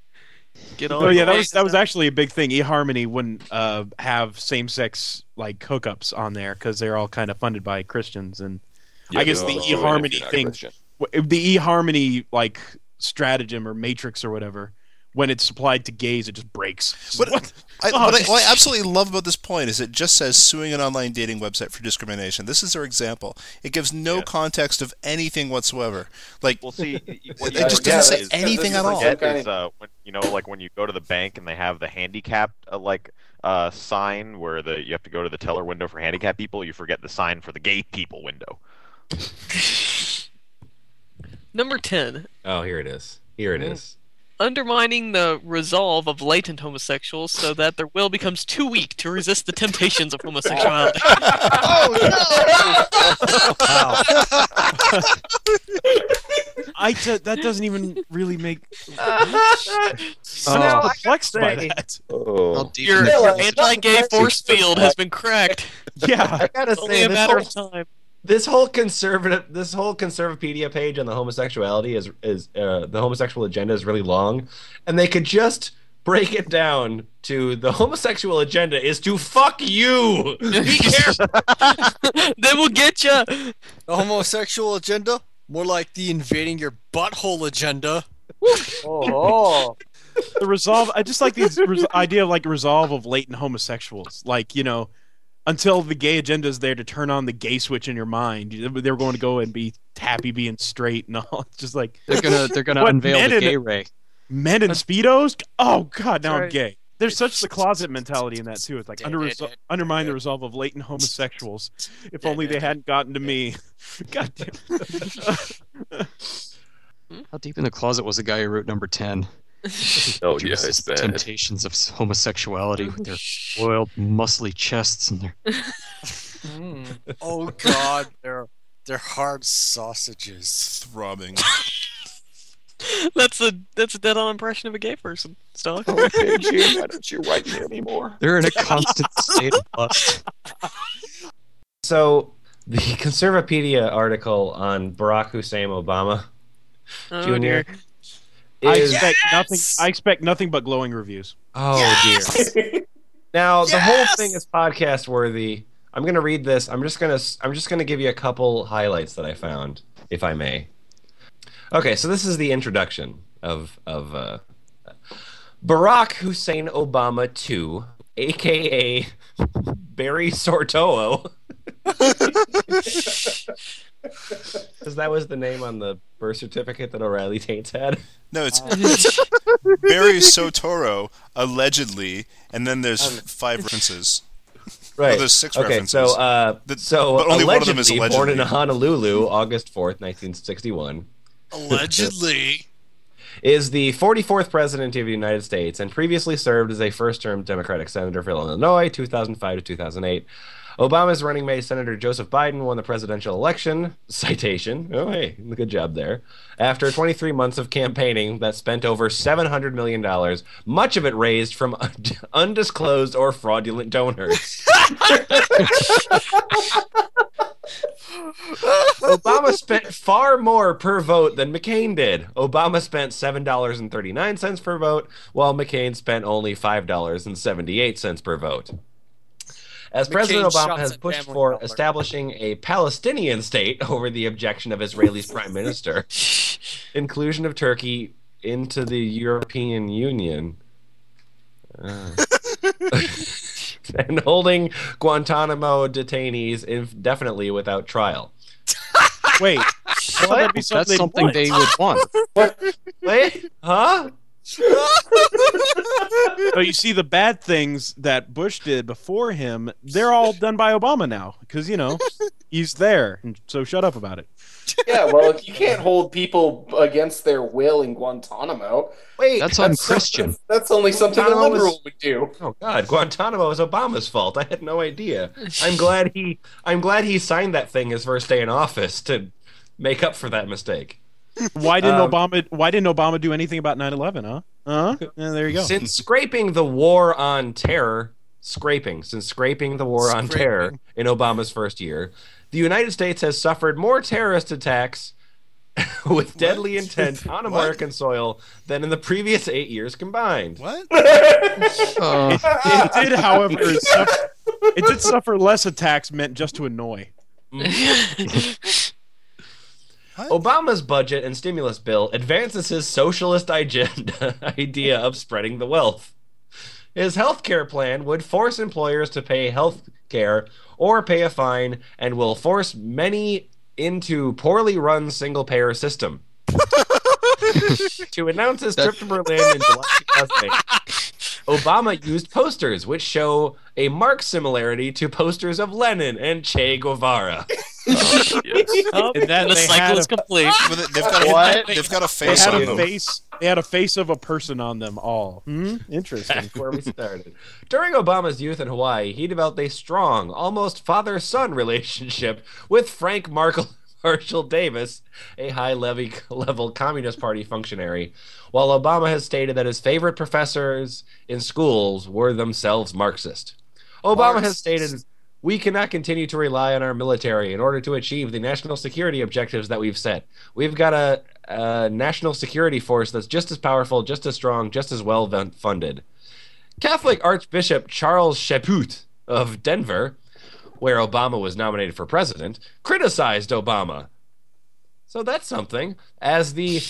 Get on. Oh yeah, that was actually a big thing. eHarmony wouldn't have same-sex like hookups on there because they're all kind of funded by Christians, and I guess the eHarmony thing, the eHarmony like stratagem or matrix or whatever. When it's supplied to gays, it just breaks. What I absolutely love about this point is it just says suing an online dating website for discrimination. This is their example. It gives no context of anything whatsoever. Like, well, see, it just doesn't say anything at all. Is, when you go to the bank and they have the handicapped sign where you have to go to the teller window for handicapped people, you forget the sign for the gay people window. Number 10. Oh, here it is. Undermining the resolve of latent homosexuals so that their will becomes too weak to resist the temptations of homosexuality. Oh, no! That doesn't even really make... I'm perplexed by that. Oh. Your anti-gay force field has been cracked. Yeah. I gotta say, it's only a matter of time. This whole Conservapedia page on the homosexuality is the homosexual agenda is really long, and they could just break it down to the homosexual agenda is to fuck you. Be careful. They will get you. The homosexual agenda More like the invading your butthole agenda. Oh. The resolve. I just like the idea of like resolve of latent homosexuals. Like, you know, until the gay agenda is there to turn on the gay switch in your mind, they're going to go and be happy being straight and all. It's just like they're gonna unveil the gay ray. Men in speedos. Oh God, now I'm gay. There's such the closet mentality in that too. It's like undermine the resolve of latent homosexuals. If only they hadn't gotten to me. God damn. How deep in the closet was the guy who wrote number 10? Oh yeah, it's bad. Temptations of homosexuality with their oiled, muscly chests and their. Oh God, they're hard sausages throbbing. That's a dead-on impression of a gay person, Stella. Oh, Benji, why don't you write me anymore? They're in a constant state of lust. So, the Conservapedia article on Barack Hussein Obama, Jr. I expect nothing but glowing reviews. Oh, yes! Dear. Now, the whole thing is podcast-worthy. I'm going to read this. I'm just going to give you a couple highlights that I found, if I may. Okay, so this is the introduction of Barack Hussein Obama II, a.k.a. Barry Soetoro. Because that was the name on the birth certificate that O'Reilly Tate's had. No, it's Barry Soetoro, allegedly, and then there's five references. Right. Oh, there's six references. So, but only one of them is allegedly. Born in Honolulu, August 4th, 1961. Allegedly. Is the 44th President of the United States and previously served as a first-term Democratic Senator for Illinois, 2005 to 2008. Obama's running mate, Senator Joseph Biden, won the presidential election, citation, oh hey, good job there, after 23 months of campaigning that spent over $700 million, much of it raised from undisclosed or fraudulent donors. Obama spent far more per vote than McCain did. Obama spent $7.39 per vote, while McCain spent only $5.78 per vote. As McCain President Obama has pushed for establishing a Palestinian state over the objection of Israel's prime minister, inclusion of Turkey into the European Union, and holding Guantanamo detainees indefinitely without trial. Wait, what? That's something they would want. What? Wait, huh? So you see, the bad things that Bush did before him, they're all done by Obama now, because, you know, he's there, and so shut up about it. Yeah, well, if you can't hold people against their will in Guantanamo, wait, that's unchristian. That's only something a liberal would do. Oh God, Guantanamo is Obama's fault. I had no idea. I'm glad he signed that thing his first day in office to make up for that mistake. Why didn't Obama do anything about 9/11, huh? Yeah, there you go. Since scraping the war on terror in Obama's first year, the United States has suffered more terrorist attacks with deadly intent on American soil than in the previous 8 years combined. What? It did, however, suffer less attacks meant just to annoy. What? Obama's budget and stimulus bill advances his socialist idea of spreading the wealth. His health care plan would force employers to pay health care or pay a fine, and will force many into poorly run single-payer system. To announce his trip to Berlin in July 2008, Obama used posters which show a marked similarity to posters of Lenin and Che Guevara. Oh, yes. And then the cycle is complete. They've got a face on them. They had a face of a person on them all. Hmm? Interesting. That's where we started. During Obama's youth in Hawaii, he developed a strong, almost father-son relationship with Frank Marshall Davis, a high-level Communist Party functionary, while Obama has stated that his favorite professors in schools were themselves Marxist. Obama has stated, "We cannot continue to rely on our military in order to achieve the national security objectives that we've set. We've got a national security force that's just as powerful, just as strong, just as well-funded." Catholic Archbishop Charles Chaput of Denver, where Obama was nominated for president, criticized Obama. So that's something. As the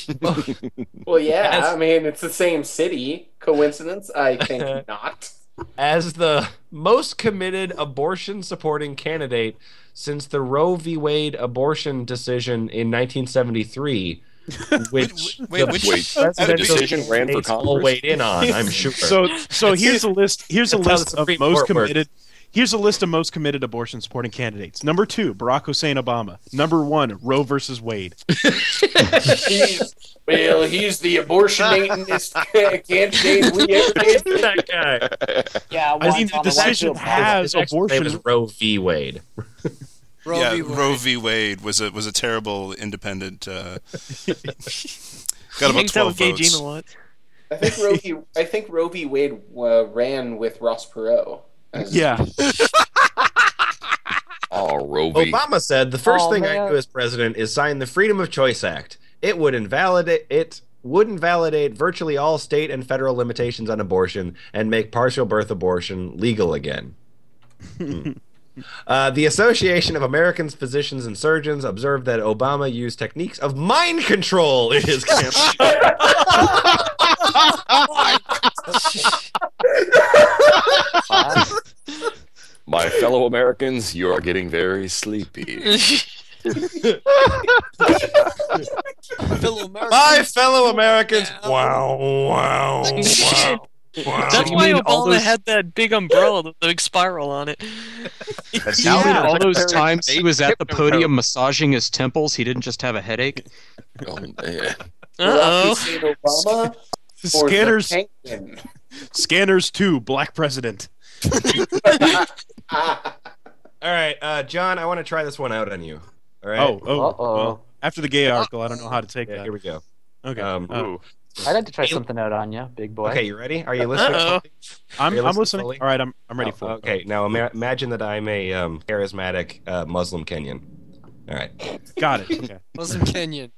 well, yeah, I mean, it's the same city. Coincidence? I think not. As the most committed abortion-supporting candidate since the Roe v. Wade abortion decision in 1973, which the decision ran for Congress, weighed in on, I'm sure. So here's a list. Here's a list of most committed. Here's a list of most committed abortion-supporting candidates. Number 2, Barack Hussein Obama. Number 1, Roe versus Wade. He's the abortionatingest candidate we ever did. That guy. Yeah, I mean, the decision has abortion. His name is Roe v. Wade. Roe v. Wade was a terrible independent. Got about 12 votes. I think Roe v. Wade ran with Ross Perot. Yeah. Oh, Roe v. Obama said the first thing I do as president is sign the Freedom of Choice Act. It would invalidate virtually all state and federal limitations on abortion and make partial birth abortion legal again. The Association of American Physicians and Surgeons observed that Obama used techniques of mind control in his campaign. My fellow Americans, you are getting very sleepy. My fellow Americans, wow. That's why Obama had that big umbrella with the big spiral on it. All those times he was at the podium massaging his temples, he didn't just have a headache. Oh, man. Obama Scanners 2, Black President. All right, John, I want to try this one out on you. All right. Well, after the gay article, I don't know how to take that. Here we go. Okay. I'd like to try something out on you, big boy. Okay, you ready? Are you listening? I'm listening. Fully? All right, I'm ready for it. Okay, now imagine that I'm a charismatic Muslim Kenyan. All right. Got it. Okay. Muslim Kenyan.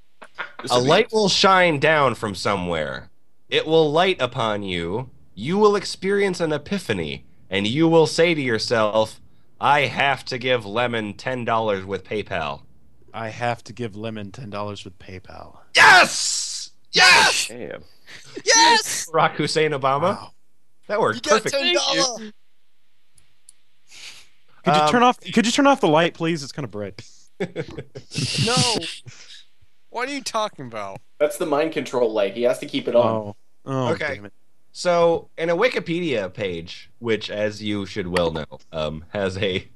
A light will shine down from somewhere. It will light upon you. You will experience an epiphany, and you will say to yourself, I have to give Lemon $10 with PayPal. I have to give Lemon $10 with PayPal. Yes! Yes! Damn. Yes! Barack Hussein Obama. Wow. That worked perfect. $10. Could you turn off the light, please? It's kind of bright. No. What are you talking about? That's the mind control light. He has to keep it on. Oh, okay. Damn it. So, in a Wikipedia page, which, as you should well know, has a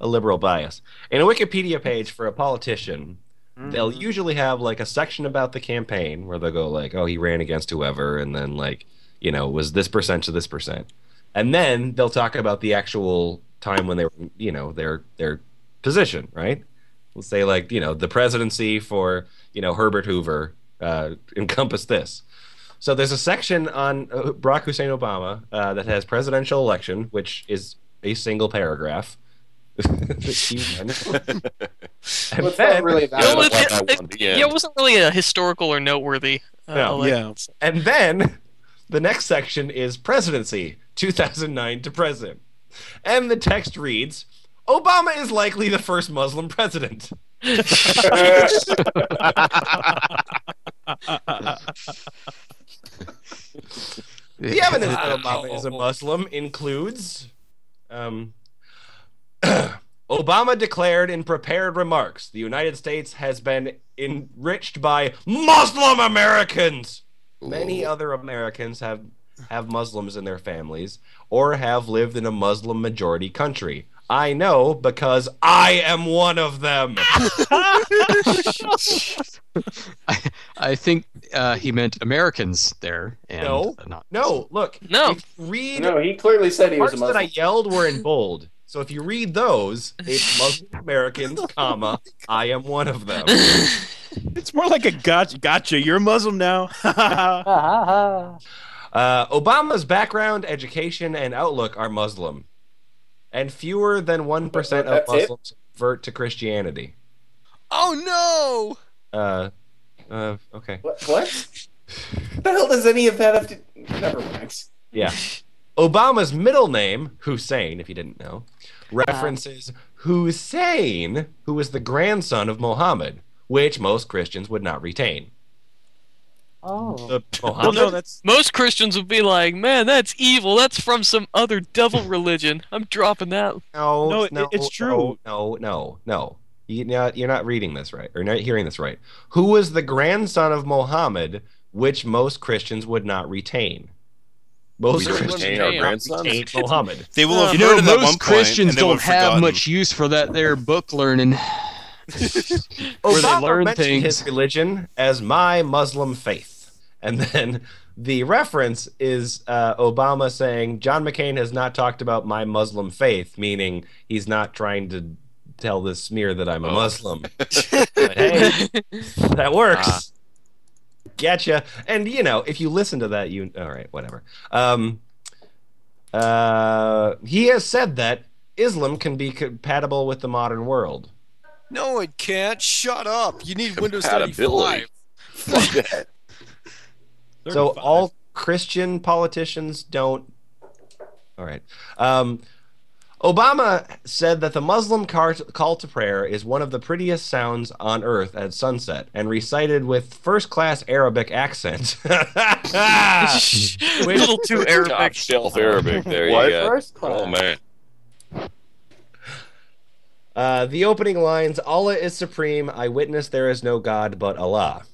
liberal bias, in a Wikipedia page for a politician, they'll usually have, like, a section about the campaign where they'll go, like, oh, he ran against whoever, and then, like, you know, was this percent to this percent. And then they'll talk about the actual time when they were, you know, their position, right? We'll say, like, you know, the presidency for, you know, Herbert Hoover encompassed this. So there's a section on Barack Hussein Obama that has presidential election, which is a single paragraph. It wasn't really a historical or noteworthy election. Yeah. And then the next section is presidency, 2009 to present. And the text reads, Obama is likely the first Muslim president. The evidence that Obama is a Muslim includes Obama declared in prepared remarks, the United States has been enriched by Muslim Americans. Ooh. Many other Americans have Muslims in their families or have lived in a Muslim majority country. I know because I am one of them. I think he meant Americans there. And he clearly said he was a Muslim. The parts that I yelled were in bold. So if you read those, it's Muslim Americans, comma, I am one of them. It's more like a gotcha. You're a Muslim now. Obama's background, education, and outlook are Muslim. And fewer than 1% of Muslims convert to Christianity. Oh no! Okay. What? The hell does any of that have to? Never mind. Yeah. Obama's middle name, Hussein, if you didn't know, references Hussein, who was the grandson of Muhammad, which most Christians would not retain. Oh. Most Christians would be like, man, that's evil. That's from some other devil religion. I'm dropping that. No, it's true. No. You're not reading this right, or not hearing this right. Who was the grandson of Muhammad, which most Christians would not retain? Most Christians are grandsons. Muhammad. They will have heard that most Christians don't have much use for that there book learning. Obama mentioned his religion as my Muslim faith. And then the reference is Obama saying, John McCain has not talked about my Muslim faith, meaning he's not trying to tell this smear that I'm a Muslim. But hey, that works. Gotcha. And, if you listen to that, all right, whatever. He has said that Islam can be compatible with the modern world. No, it can't. Shut up. You need Windows 35. Fuck that. So all Christian politicians don't... All right. Obama said that the Muslim call to prayer is one of the prettiest sounds on earth at sunset, and recited with first-class Arabic accent. A little too Arabic. Top-shelf Arabic. There you go. First class? Oh, man. The opening lines, Allah is supreme, I witness there is no God but Allah.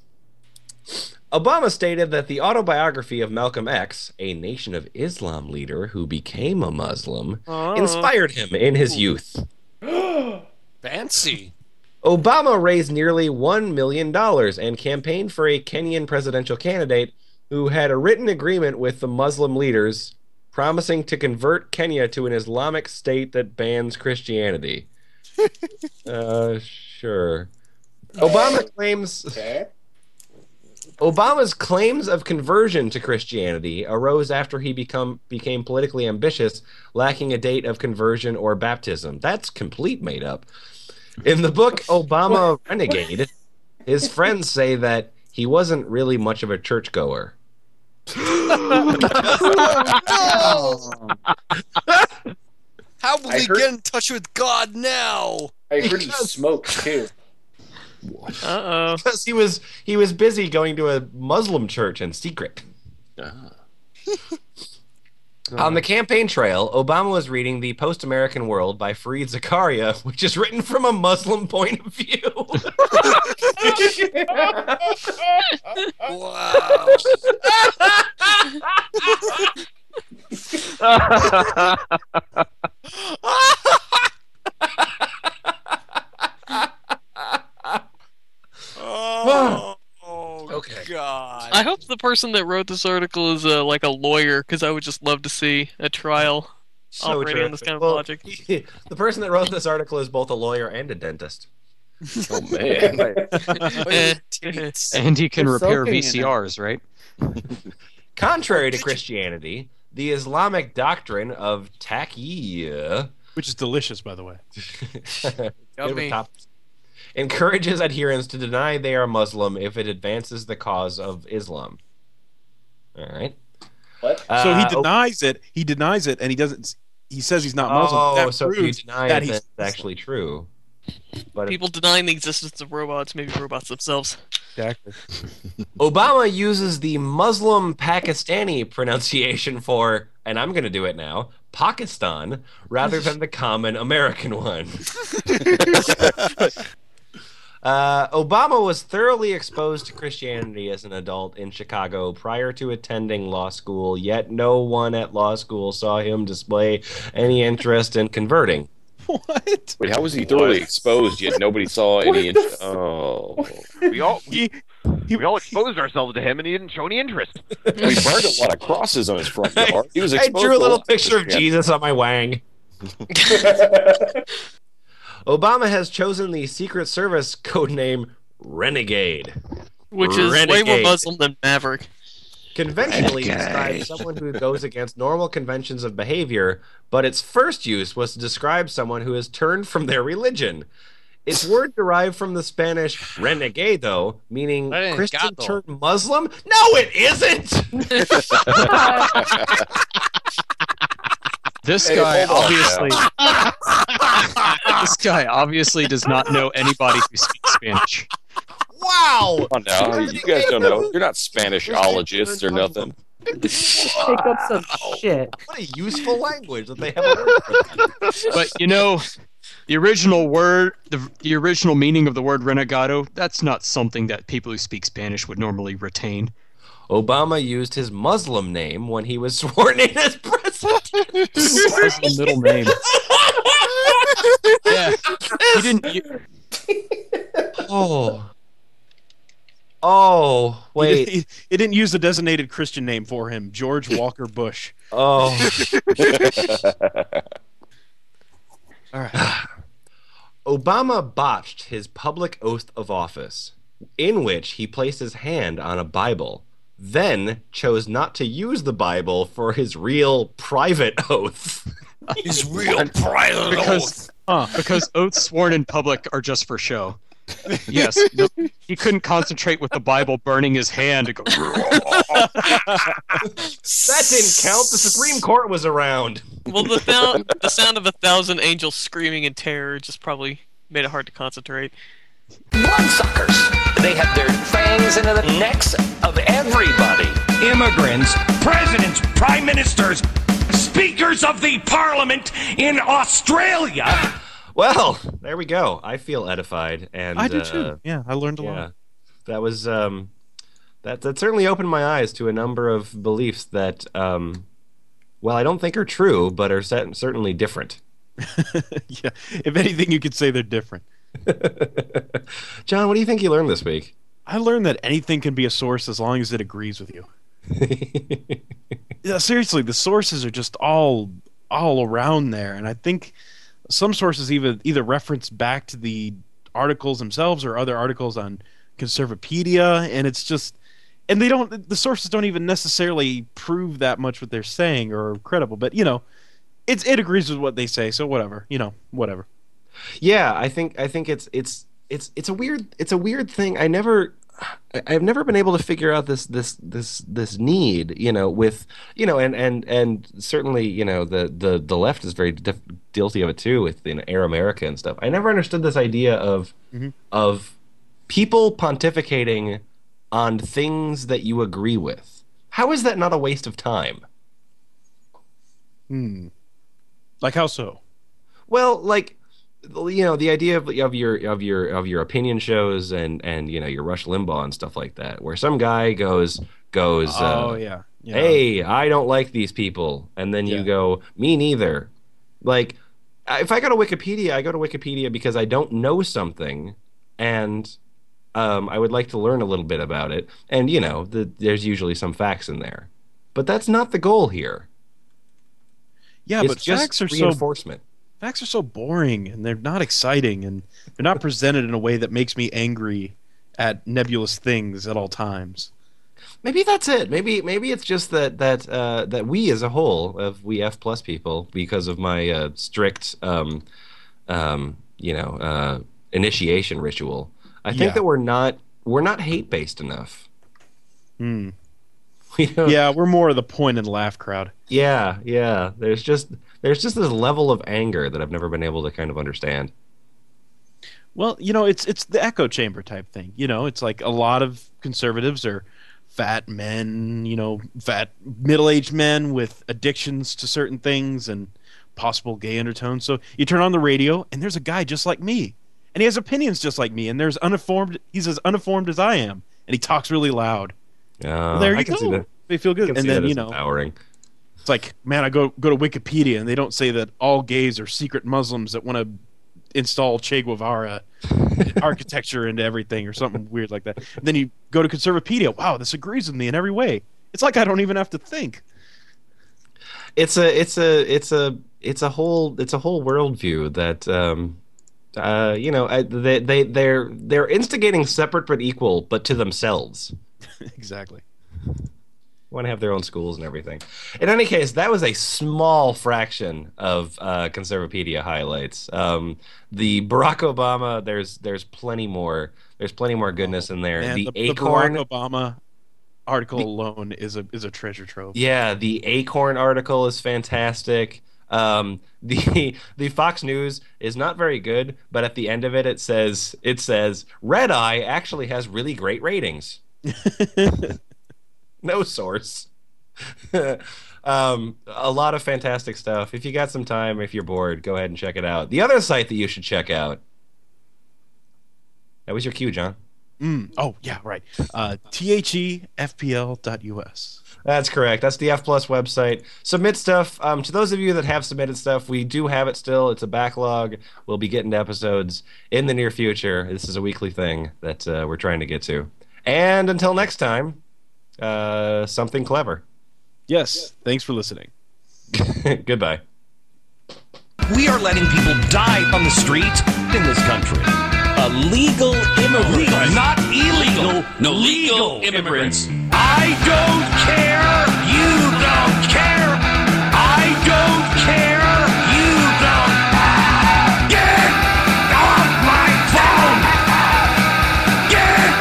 Obama stated that the autobiography of Malcolm X, a Nation of Islam leader who became a Muslim, inspired him in his youth. Fancy. Obama raised nearly $1 million and campaigned for a Kenyan presidential candidate who had a written agreement with the Muslim leaders promising to convert Kenya to an Islamic state that bans Christianity. Sure. Obama's claims of conversion to Christianity arose after he became politically ambitious, lacking a date of conversion or baptism. That's complete made up. In the book Obama Renegade, his friends say that he wasn't really much of a churchgoer. How will we get in touch with God now? I heard he smoked too. What? Uh-oh. Because he was busy going to a Muslim church in secret. On the campaign trail, Obama was reading The Post-American World by Fareed Zakaria, which is written from a Muslim point of view. Wow. God. I hope the person that wrote this article is like a lawyer, because I would just love to see a trial operating on this kind of logic. The person that wrote this article is both a lawyer and a dentist. Oh, man. And he can repair VCRs, right? Contrary to Christianity, the Islamic doctrine of taqiyya, which is delicious, by the way, encourages adherents to deny they are Muslim if it advances the cause of Islam. All right. What? So he denies it. He denies it, and he doesn't. He says he's not Muslim. So you deny that it's actually true. But people denying the existence of robots, maybe robots themselves. Exactly. Obama uses the Muslim Pakistani pronunciation for, and I'm going to do it now, Pakistan, rather than the common American one. Obama was thoroughly exposed to Christianity as an adult in Chicago prior to attending law school, yet no one at law school saw him display any interest in converting. What? Wait, how was he thoroughly exposed yet nobody saw any interest? Oh. We all exposed ourselves to him and he didn't show any interest. We burned a lot of crosses on his front yard. He was exposed. I drew a little picture of Jesus on my wang. Obama has chosen the Secret Service codename Renegade. Which is way more Muslim than Maverick. Conventionally describes someone who goes against normal conventions of behavior, but its first use was to describe someone who has turned from their religion. Its word derived from the Spanish renegado, meaning Christian turned Muslim? No, it isn't! This guy obviously does not know anybody who speaks Spanish. Wow! Oh, no, you guys don't know. You're not Spanishologists or nothing. Pick up some shit. What a useful language that they have. But you know, the original word, the original meaning of the word renegado, that's not something that people who speak Spanish would normally retain. Obama used his Muslim name when he was sworn in as president. That's the middle name. Yeah, he didn't. Oh, wait. It didn't use a designated Christian name for him, George Walker Bush. Oh. All right. Obama botched his public oath of office, in which he placed his hand on a Bible, then chose not to use the Bible for his real private oath. His real private oath. Because oaths sworn in public are just for show. Yes, he couldn't concentrate with the Bible burning his hand. And go, that didn't count. The Supreme Court was around. Well, the sound of 1,000 angels screaming in terror just probably made it hard to concentrate. Bloodsuckers. They have their fangs into the necks of everybody. Immigrants, presidents, prime ministers, speakers of the parliament in Australia. Well, there we go. I feel edified, and I do too. Yeah, I learned a lot. That was that certainly opened my eyes to a number of beliefs that, well, I don't think are true, but are certainly different. Yeah, if anything, you could say they're different. John, what do you think you learned this week? I learned that anything can be a source as long as it agrees with you. Yeah, seriously, the sources are just all around there, and I think some sources either reference back to the articles themselves or other articles on Conservapedia, and it's just, and the sources don't even necessarily prove that much what they're saying or credible, but you know, it agrees with what they say, so whatever, you know, whatever. Yeah, I think it's a weird thing. I've never been able to figure out this need, you know, with, you know, and certainly, you know, the left is very guilty of it too with, you know, Air America and stuff. I never understood this idea of of people pontificating on things that you agree with. How is that not a waste of time? Like how so? Well, like, you know, the idea of your opinion shows and you know, your Rush Limbaugh and stuff like that, where some guy goes hey, I don't like these people, and then you go, me neither. Like, if I go to Wikipedia, I go to Wikipedia because I don't know something, and I would like to learn a little bit about it, and you know, there's usually some facts in there, but that's not the goal here. Yeah, it's but just facts are reinforcement. Facts are so boring, and they're not exciting, and they're not presented in a way that makes me angry at nebulous things at all times. Maybe that's it. Maybe it's just that we as a whole, of we F plus people, because of my strict, initiation ritual, I think that we're not hate based enough. Hmm. Yeah, we're more of the point and laugh crowd. Yeah. There's just this level of anger that I've never been able to kind of understand. Well, you know, it's the echo chamber type thing. You know, it's like a lot of conservatives are fat men, you know, fat middle-aged men with addictions to certain things and possible gay undertones. So you turn on the radio, and there's a guy just like me, and he has opinions just like me, and he's as uninformed as I am, and he talks really loud. Well, there you go. They feel good, and then, you know, empowering. It's like, man, I go to Wikipedia, and they don't say that all gays are secret Muslims that want to install Che Guevara architecture into everything or something weird like that. And then you go to Conservapedia. Wow, this agrees with me in every way. It's like I don't even have to think. It's a whole worldview that you know, they're instigating separate but equal, but to themselves. Exactly. Want to have their own schools and everything. In any case, that was a small fraction of Conservapedia highlights. The Barack Obama, there's plenty more. There's plenty more goodness in there. Man, the Acorn Barack Obama article alone is a treasure trove. Yeah, the Acorn article is fantastic. The Fox News is not very good, but at the end of it, it says Red Eye actually has really great ratings. No source. A lot of fantastic stuff. If you got some time, if you're bored, go ahead and check it out. The other site that you should check out. That was your cue, John. Oh, yeah, right. THEFPL.us. That's correct. That's the F Plus website. Submit stuff. To those of you that have submitted stuff, we do have it still. It's a backlog. We'll be getting to episodes in the near future. This is a weekly thing that we're trying to get to. And until next time, something clever. Yes. Thanks for listening. Goodbye. We are letting people die on the street in this country. Illegal immigrants. Legal, not illegal. No, legal immigrants. I don't care. You don't care. I don't care. You don't. Get off my phone. Get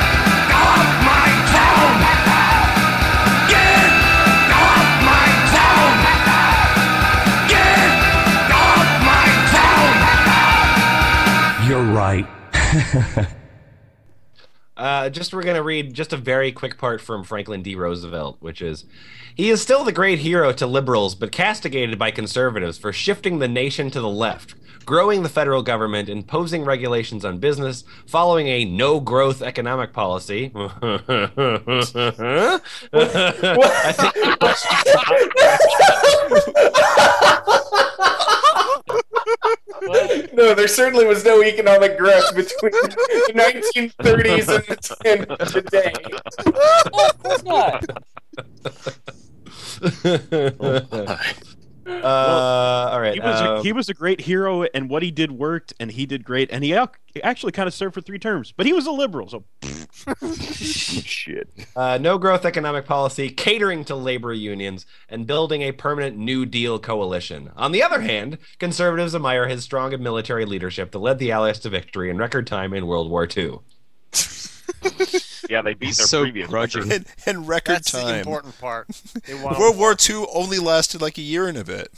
off my phone. Get off my phone. Get off my phone. You're right. We're going to read just a very quick part from Franklin D. Roosevelt, which is, he is still the great hero to liberals, but castigated by conservatives for shifting the nation to the left, growing the federal government, imposing regulations on business, following a no-growth economic policy. No, there certainly was no economic growth between the 1930s and today. That's not. All right. He was a great hero, and what he did worked, and he did great, and he actually kind of served for 3 terms, but he was a liberal, so... Shit. No-growth economic policy, catering to labor unions, and building a permanent New Deal coalition. On the other hand, conservatives admire his strong military leadership that led the Allies to victory in record time in World War II. Yeah, they beat their previous record. In record That's time. That's the important part. World War II only lasted like a year and a bit.